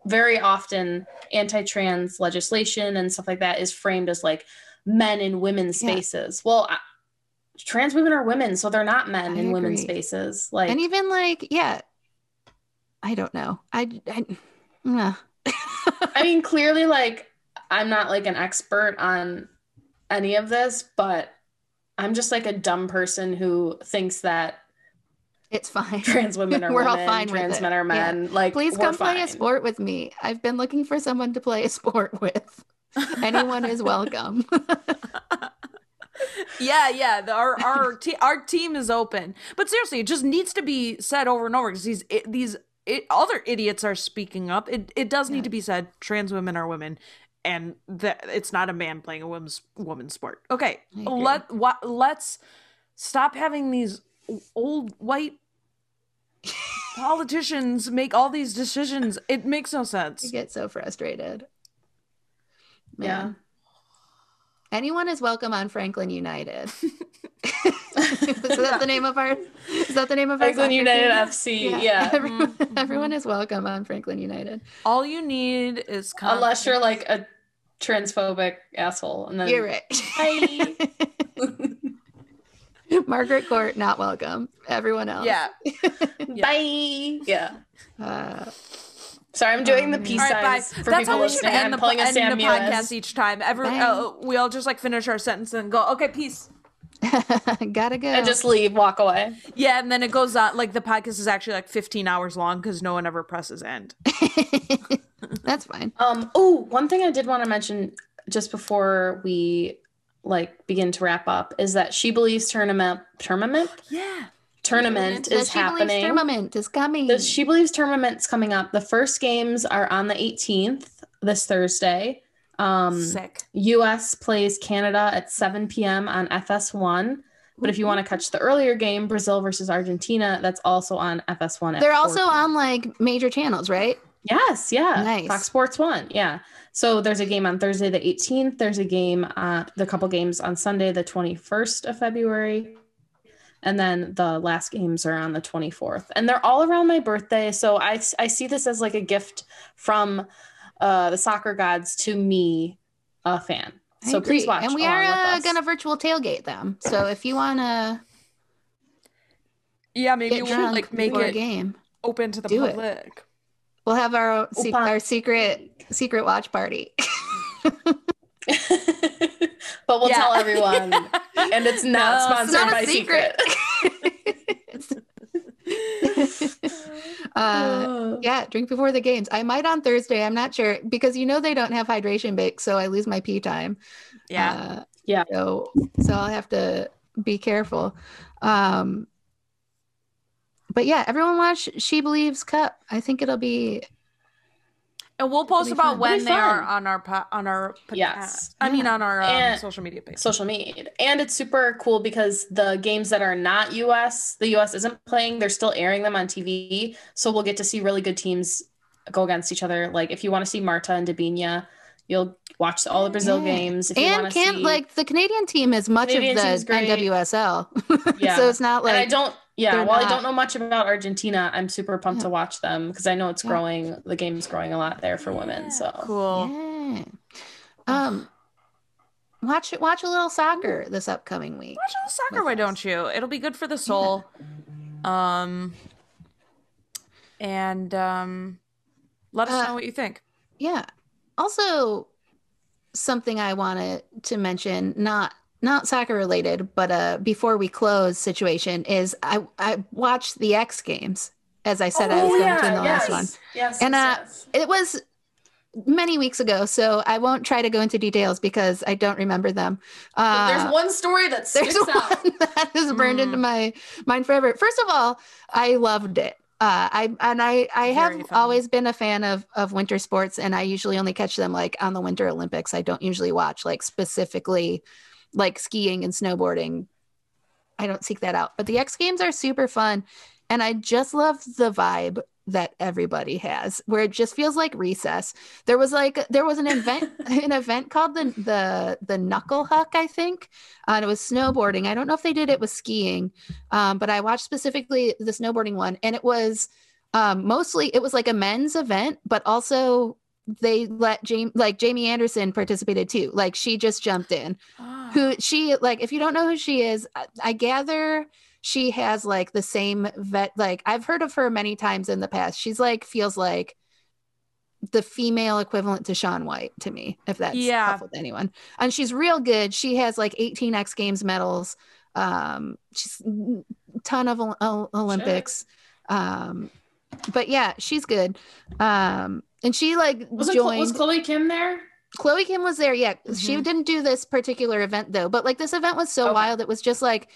very often anti-trans legislation and stuff like that is framed as like men in women's spaces. Yeah. Well, I, trans women are women, so they're not men I in agree. Women's spaces. Like, and even like, yeah, I don't know. I, I, uh. I mean, clearly like I'm not like an expert on any of this, but I'm just like a dumb person who thinks that it's fine. Trans women are we're women. All fine trans with it. Men are men. Yeah. Like, please come play a sport with me. I've been looking for someone to play a sport with. Anyone is welcome. yeah, yeah. The, our our te- our team is open. But seriously, it just needs to be said over and over because these it, these it, other idiots are speaking up. It it does yeah. need to be said. Trans women are women, and that it's not a man playing a woman's woman's sport. Okay, let wh- let's stop having these old white politicians make all these decisions. It makes no sense. You get so frustrated. Man. Yeah. Anyone is welcome on Franklin United. Is that the name of our is that the name of our Franklin United F C? Yeah. yeah. Everyone, mm-hmm. everyone is welcome on Franklin United. All you need is confidence. Unless you're like a transphobic asshole. And then you're right. Hi. Margaret Court, not welcome. Everyone else. Yeah. yeah. Bye. Yeah. Uh, Sorry, I'm doing um, the peace right, signs bye. for That's people how we should end, the, po- end the podcast each time. Every uh, we all just like finish our sentence and go, okay, peace. Gotta go. And just leave, walk away. Yeah, and then it goes on. Like the podcast is actually like fifteen hours long because no one ever presses end. That's fine. Um. Oh, one thing I did want to mention just before we like begin to wrap up is that She Believes tournament tournament. Yeah. Tournament is she happening. Believes tournament is coming. The She Believes tournament's coming up. The first games are on the eighteenth, this Thursday. Um, Sick. U S plays Canada at seven p.m. on F S one. But if you want to catch the earlier game, Brazil versus Argentina, that's also on F S one. They're also on like major channels, right? Yes. Yeah. Nice. Fox Sports One. Yeah. So there's a game on Thursday the eighteenth. There's a game, uh, the couple games on Sunday the twenty-first of February. And then the last games are on the twenty-fourth. And they're all around my birthday. So I, I see this as like a gift from uh, the soccer gods to me, a fan. I so agree. Please watch. And we are uh, going to virtual tailgate them. So if you want to. Yeah, maybe we'll like make it game, open to the do public. It. We'll have our se- our secret secret watch party. But we'll yeah. tell everyone, yeah. and it's not no, sponsored it's not by secret. secret. uh, yeah, drink before the games. I might on Thursday. I'm not sure because you know they don't have hydration bakes, so I lose my pee time. Yeah, uh, yeah. So, so I'll have to be careful. Um, but yeah, everyone watch She Believes Cup. I think it'll be. And we'll post about fun. when they fun. are on our po- on our podcast. Yes. I yeah. mean on our um, social media page. Social media, and it's super cool because the games that are not U S, the U S isn't playing. They're still airing them on T V, so we'll get to see really good teams go against each other. Like if you want to see Marta and Dabinia, you'll watch all the Brazil yeah. games. If and you can see... like the Canadian team is much Canadian of the N W S L, yeah. so it's not like and I don't. Yeah, while not. I don't know much about Argentina, I'm super pumped yeah. to watch them because I know it's yeah. growing. The game's growing a lot there for women. Yeah, so cool. Yeah. Um, watch watch a little soccer this upcoming week. Watch a little soccer. Why us. don't you? It'll be good for the soul. Yeah. Um, and um, let us uh, know what you think. Yeah. Also, something I wanted to mention, not. Not soccer related, but uh, before we close situation is I, I watched the X Games, as I said oh, I was yeah, going to in the yes, last one. Yes, and uh, yes. It was many weeks ago, so I won't try to go into details because I don't remember them. Uh, but there's one story that sticks there's out. One that is burned mm. into my mind forever. First of all, I loved it. Uh, I and I, I have always been a fan of, of winter sports, and I usually only catch them like on the Winter Olympics. I don't usually watch like specifically... like skiing and snowboarding. I don't seek that out, but the X Games are super fun. And I just love the vibe that everybody has where it just feels like recess. There was like, there was an event, an event called the, the, the Knuckle Huck, I think. Uh, and it was snowboarding. I don't know if they did it with skiing, um, but I watched specifically the snowboarding one. And it was um, mostly, it was like a men's event, but also they let Jamie, like Jamie Anderson participated too. Like she just jumped in. Oh. Who she like, if you don't know who she is, I, I gather she has like the same vet. Like I've heard of her many times in the past. She's like, feels like the female equivalent to Shaun White to me, if that's yeah. helpful to anyone. And she's real good. She has like eighteen X Games medals. Um, she's a ton of o- Olympics. Sure. Um, but yeah, she's good. Um, And she like was joined. It, was Chloe Kim there? Chloe Kim was there. Yeah, mm-hmm. She didn't do this particular event though. But like this event was so okay. wild, it was just like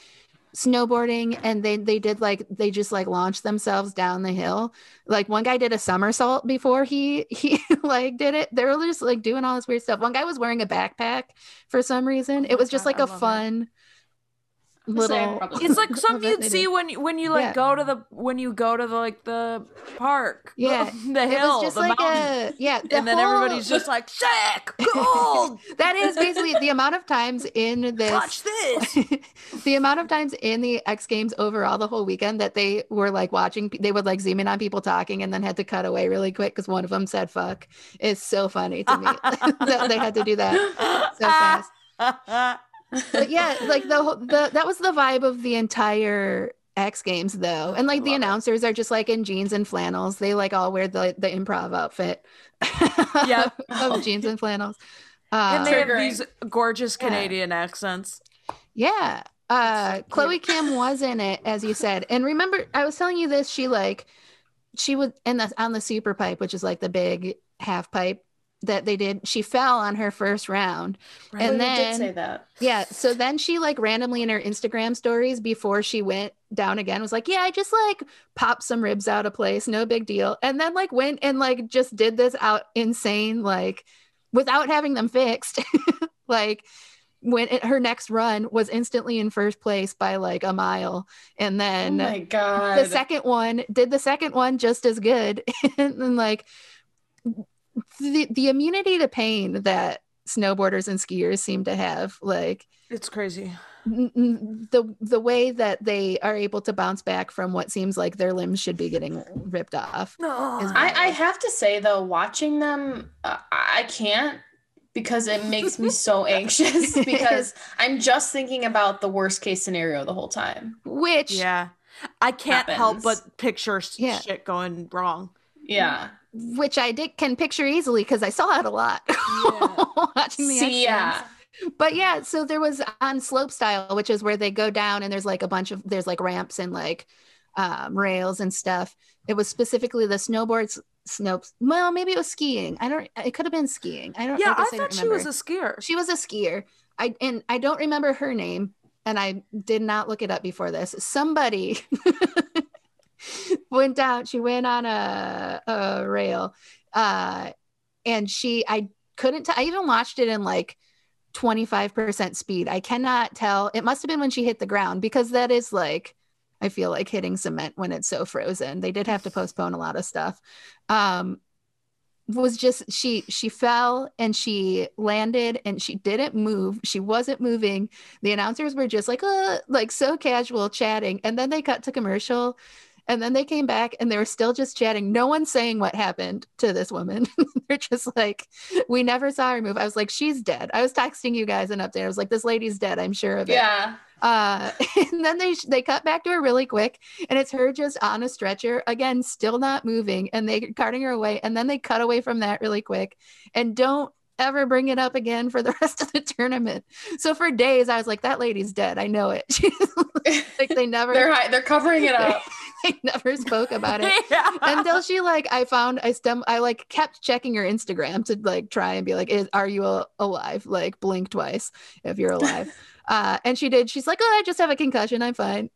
snowboarding, and they they did like they just like launched themselves down the hill. Like one guy did a somersault before he he like did it. They were just like doing all this weird stuff. One guy was wearing a backpack for some reason. Oh, it was just God, like I a fun. It. Little it's like something you'd see when you when you like yeah. go to the when you go to the like the park yeah the hill just the like mountain a, yeah the and whole... then everybody's just like sick cool. That is basically the amount of times in this watch this the amount of times in the X Games overall the whole weekend that they were like watching they would like zoom in on people talking and then had to cut away really quick because one of them said fuck. It's so funny to me that they had to do that so fast. But yeah, like the, the that was the vibe of the entire X Games though, and like the announcers it. are just like in jeans and flannels. They like all wear the the improv outfit. Yeah, of jeans and flannels. Uh, and they have these gorgeous Canadian yeah. accents. Yeah, uh, so Chloe Kim was in it, as you said. And remember, I was telling you this. She like she was in the on the super pipe, which is like the big half pipe that they did. She fell on her first round, right. and oh, then you did say that. Yeah, so then she like randomly in her Instagram stories before she went down again was like, yeah, I just like popped some ribs out of place, no big deal. And then like went and like just did this out insane like without having them fixed. Like when it, her next run was instantly in first place by like a mile, and then oh my God. the second one did the second one just as good. And then like the the immunity to pain that snowboarders and skiers seem to have, like it's crazy. N- n- the the way that they are able to bounce back from what seems like their limbs should be getting ripped off. No, I, I have to say though, watching them, uh, I can't, because it makes me so anxious because I'm just thinking about the worst case scenario the whole time. Which yeah, I can't happens. help but picture yeah. shit going wrong. Yeah. Which I did can picture easily because I saw it a lot yeah. watching the See, yeah. But yeah, so there was on slope style, which is where they go down and there's like a bunch of there's like ramps and like um, rails and stuff. It was specifically the snowboards, snow. Well, maybe it was skiing. I don't. It could have been skiing. I don't. Yeah, I, I thought I she was a skier. She was a skier. I and I don't remember her name, and I did not look it up before this. Somebody. Went down, she went on a, a rail uh and she I couldn't t- I even watched it in like twenty-five percent speed. I cannot tell, it must have been when she hit the ground, because that is like I feel like hitting cement when it's so frozen. They did have to postpone a lot of stuff. Um was just she she fell and she landed and she didn't move. She wasn't moving. The announcers were just like uh, like so casual chatting, and then they cut to commercial. And then they came back and they were still just chatting. No one's saying what happened to this woman. They're just like, we never saw her move. I was like, she's dead. I was texting you guys an update. I was like, this lady's dead. I'm sure of it. Yeah. Uh, and then they they cut back to her really quick. And it's her just on a stretcher. Again, still not moving. And they're carting her away. And then they cut away from that really quick. And don't ever bring it up again for the rest of the tournament. So for days, I was like, that lady's dead. I know it. Like they never. they're, high, they're covering it up. I never spoke about it yeah. until she like I found I stum I like kept checking her Instagram to like try and be like, is are you a- alive? Like blink twice if you're alive. Uh, and she did. She's like, oh, I just have a concussion. I'm fine.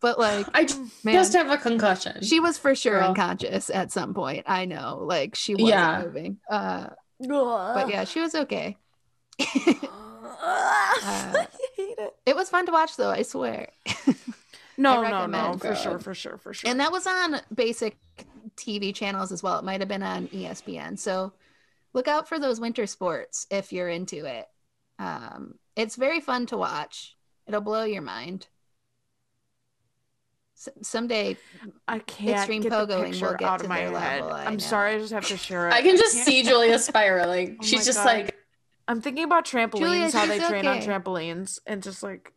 But like, I just, man, just have a concussion. She was for sure Girl. unconscious at some point. I know, like she wasn't yeah. moving. Uh, but yeah, she was okay. uh, I hate it. It was fun to watch though. I swear. No, no, no, for sure, for sure, for sure. And that was on basic T V channels as well. It might have been on E S P N. So look out for those winter sports if you're into it. Um, it's very fun to watch. It'll blow your mind. S- someday, I can't extreme get pogoing will get out of to my their head. Level. I'm sorry, I just have to share it. I can just I see Julia spiraling. Oh She's just God. like, I'm thinking about trampolines, Julia, how they train okay. on trampolines, and just like.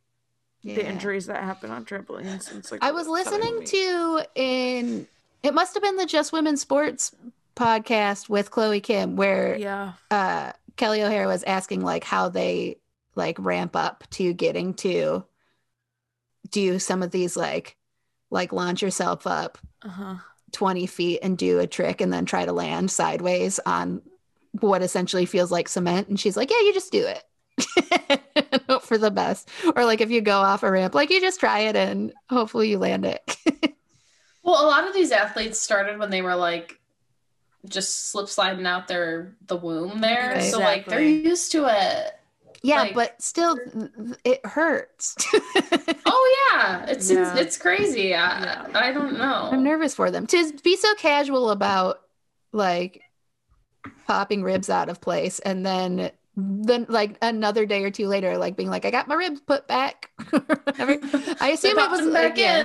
Yeah. The injuries that happen on trampolines. It's like I was listening to in it must have been the Just Women Sports podcast with Chloe Kim, where yeah. uh, Kelly O'Hara was asking like how they like ramp up to getting to do some of these like like launch yourself up uh-huh. twenty feet and do a trick and then try to land sideways on what essentially feels like cement. And she's like, yeah, you just do it. Hope for the best, or like if you go off a ramp, like you just try it and hopefully you land it. Well, a lot of these athletes started when they were like just slip sliding out their the womb there right. so exactly. like they're used to it yeah like, but still it hurts. Oh yeah, it's yeah. it's crazy. I, yeah. I don't know, I'm nervous for them to be so casual about like popping ribs out of place and then then like another day or two later like being like I got my ribs put back. I assume it was like, yeah,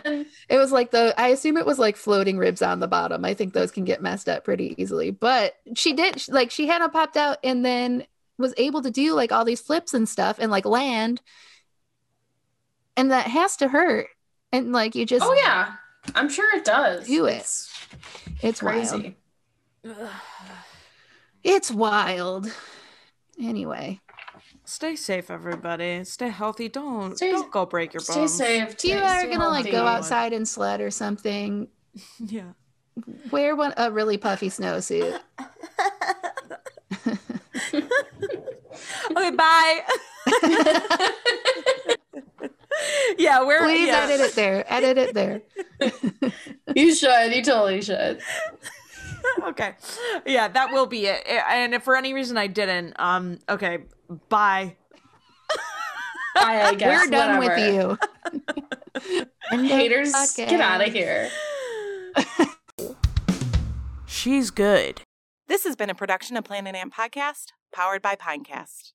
it was like the I assume it was like floating ribs on the bottom. I think those can get messed up pretty easily, but she did like she had them popped out and then was able to do like all these flips and stuff and like land, and that has to hurt. And like you just, oh yeah, I'm sure it does. Do it. It's, it's crazy. Wild. It's wild. Anyway. Stay safe, everybody. Stay healthy. Don't stay, don't go break your bones. Stay safe. If you are gonna healthy. like go outside and sled or something, yeah, wear one a really puffy snowsuit. Okay, bye. Yeah, we're please yeah. edit it there. Edit it there. You should. You totally should. Okay, yeah, that will be it. And if for any reason I didn't, um, okay, bye. Bye, I guess. We're done Whatever. with you. Haters, get out of here. She's good. This has been a production of Planet Amp Podcast, powered by Pinecast.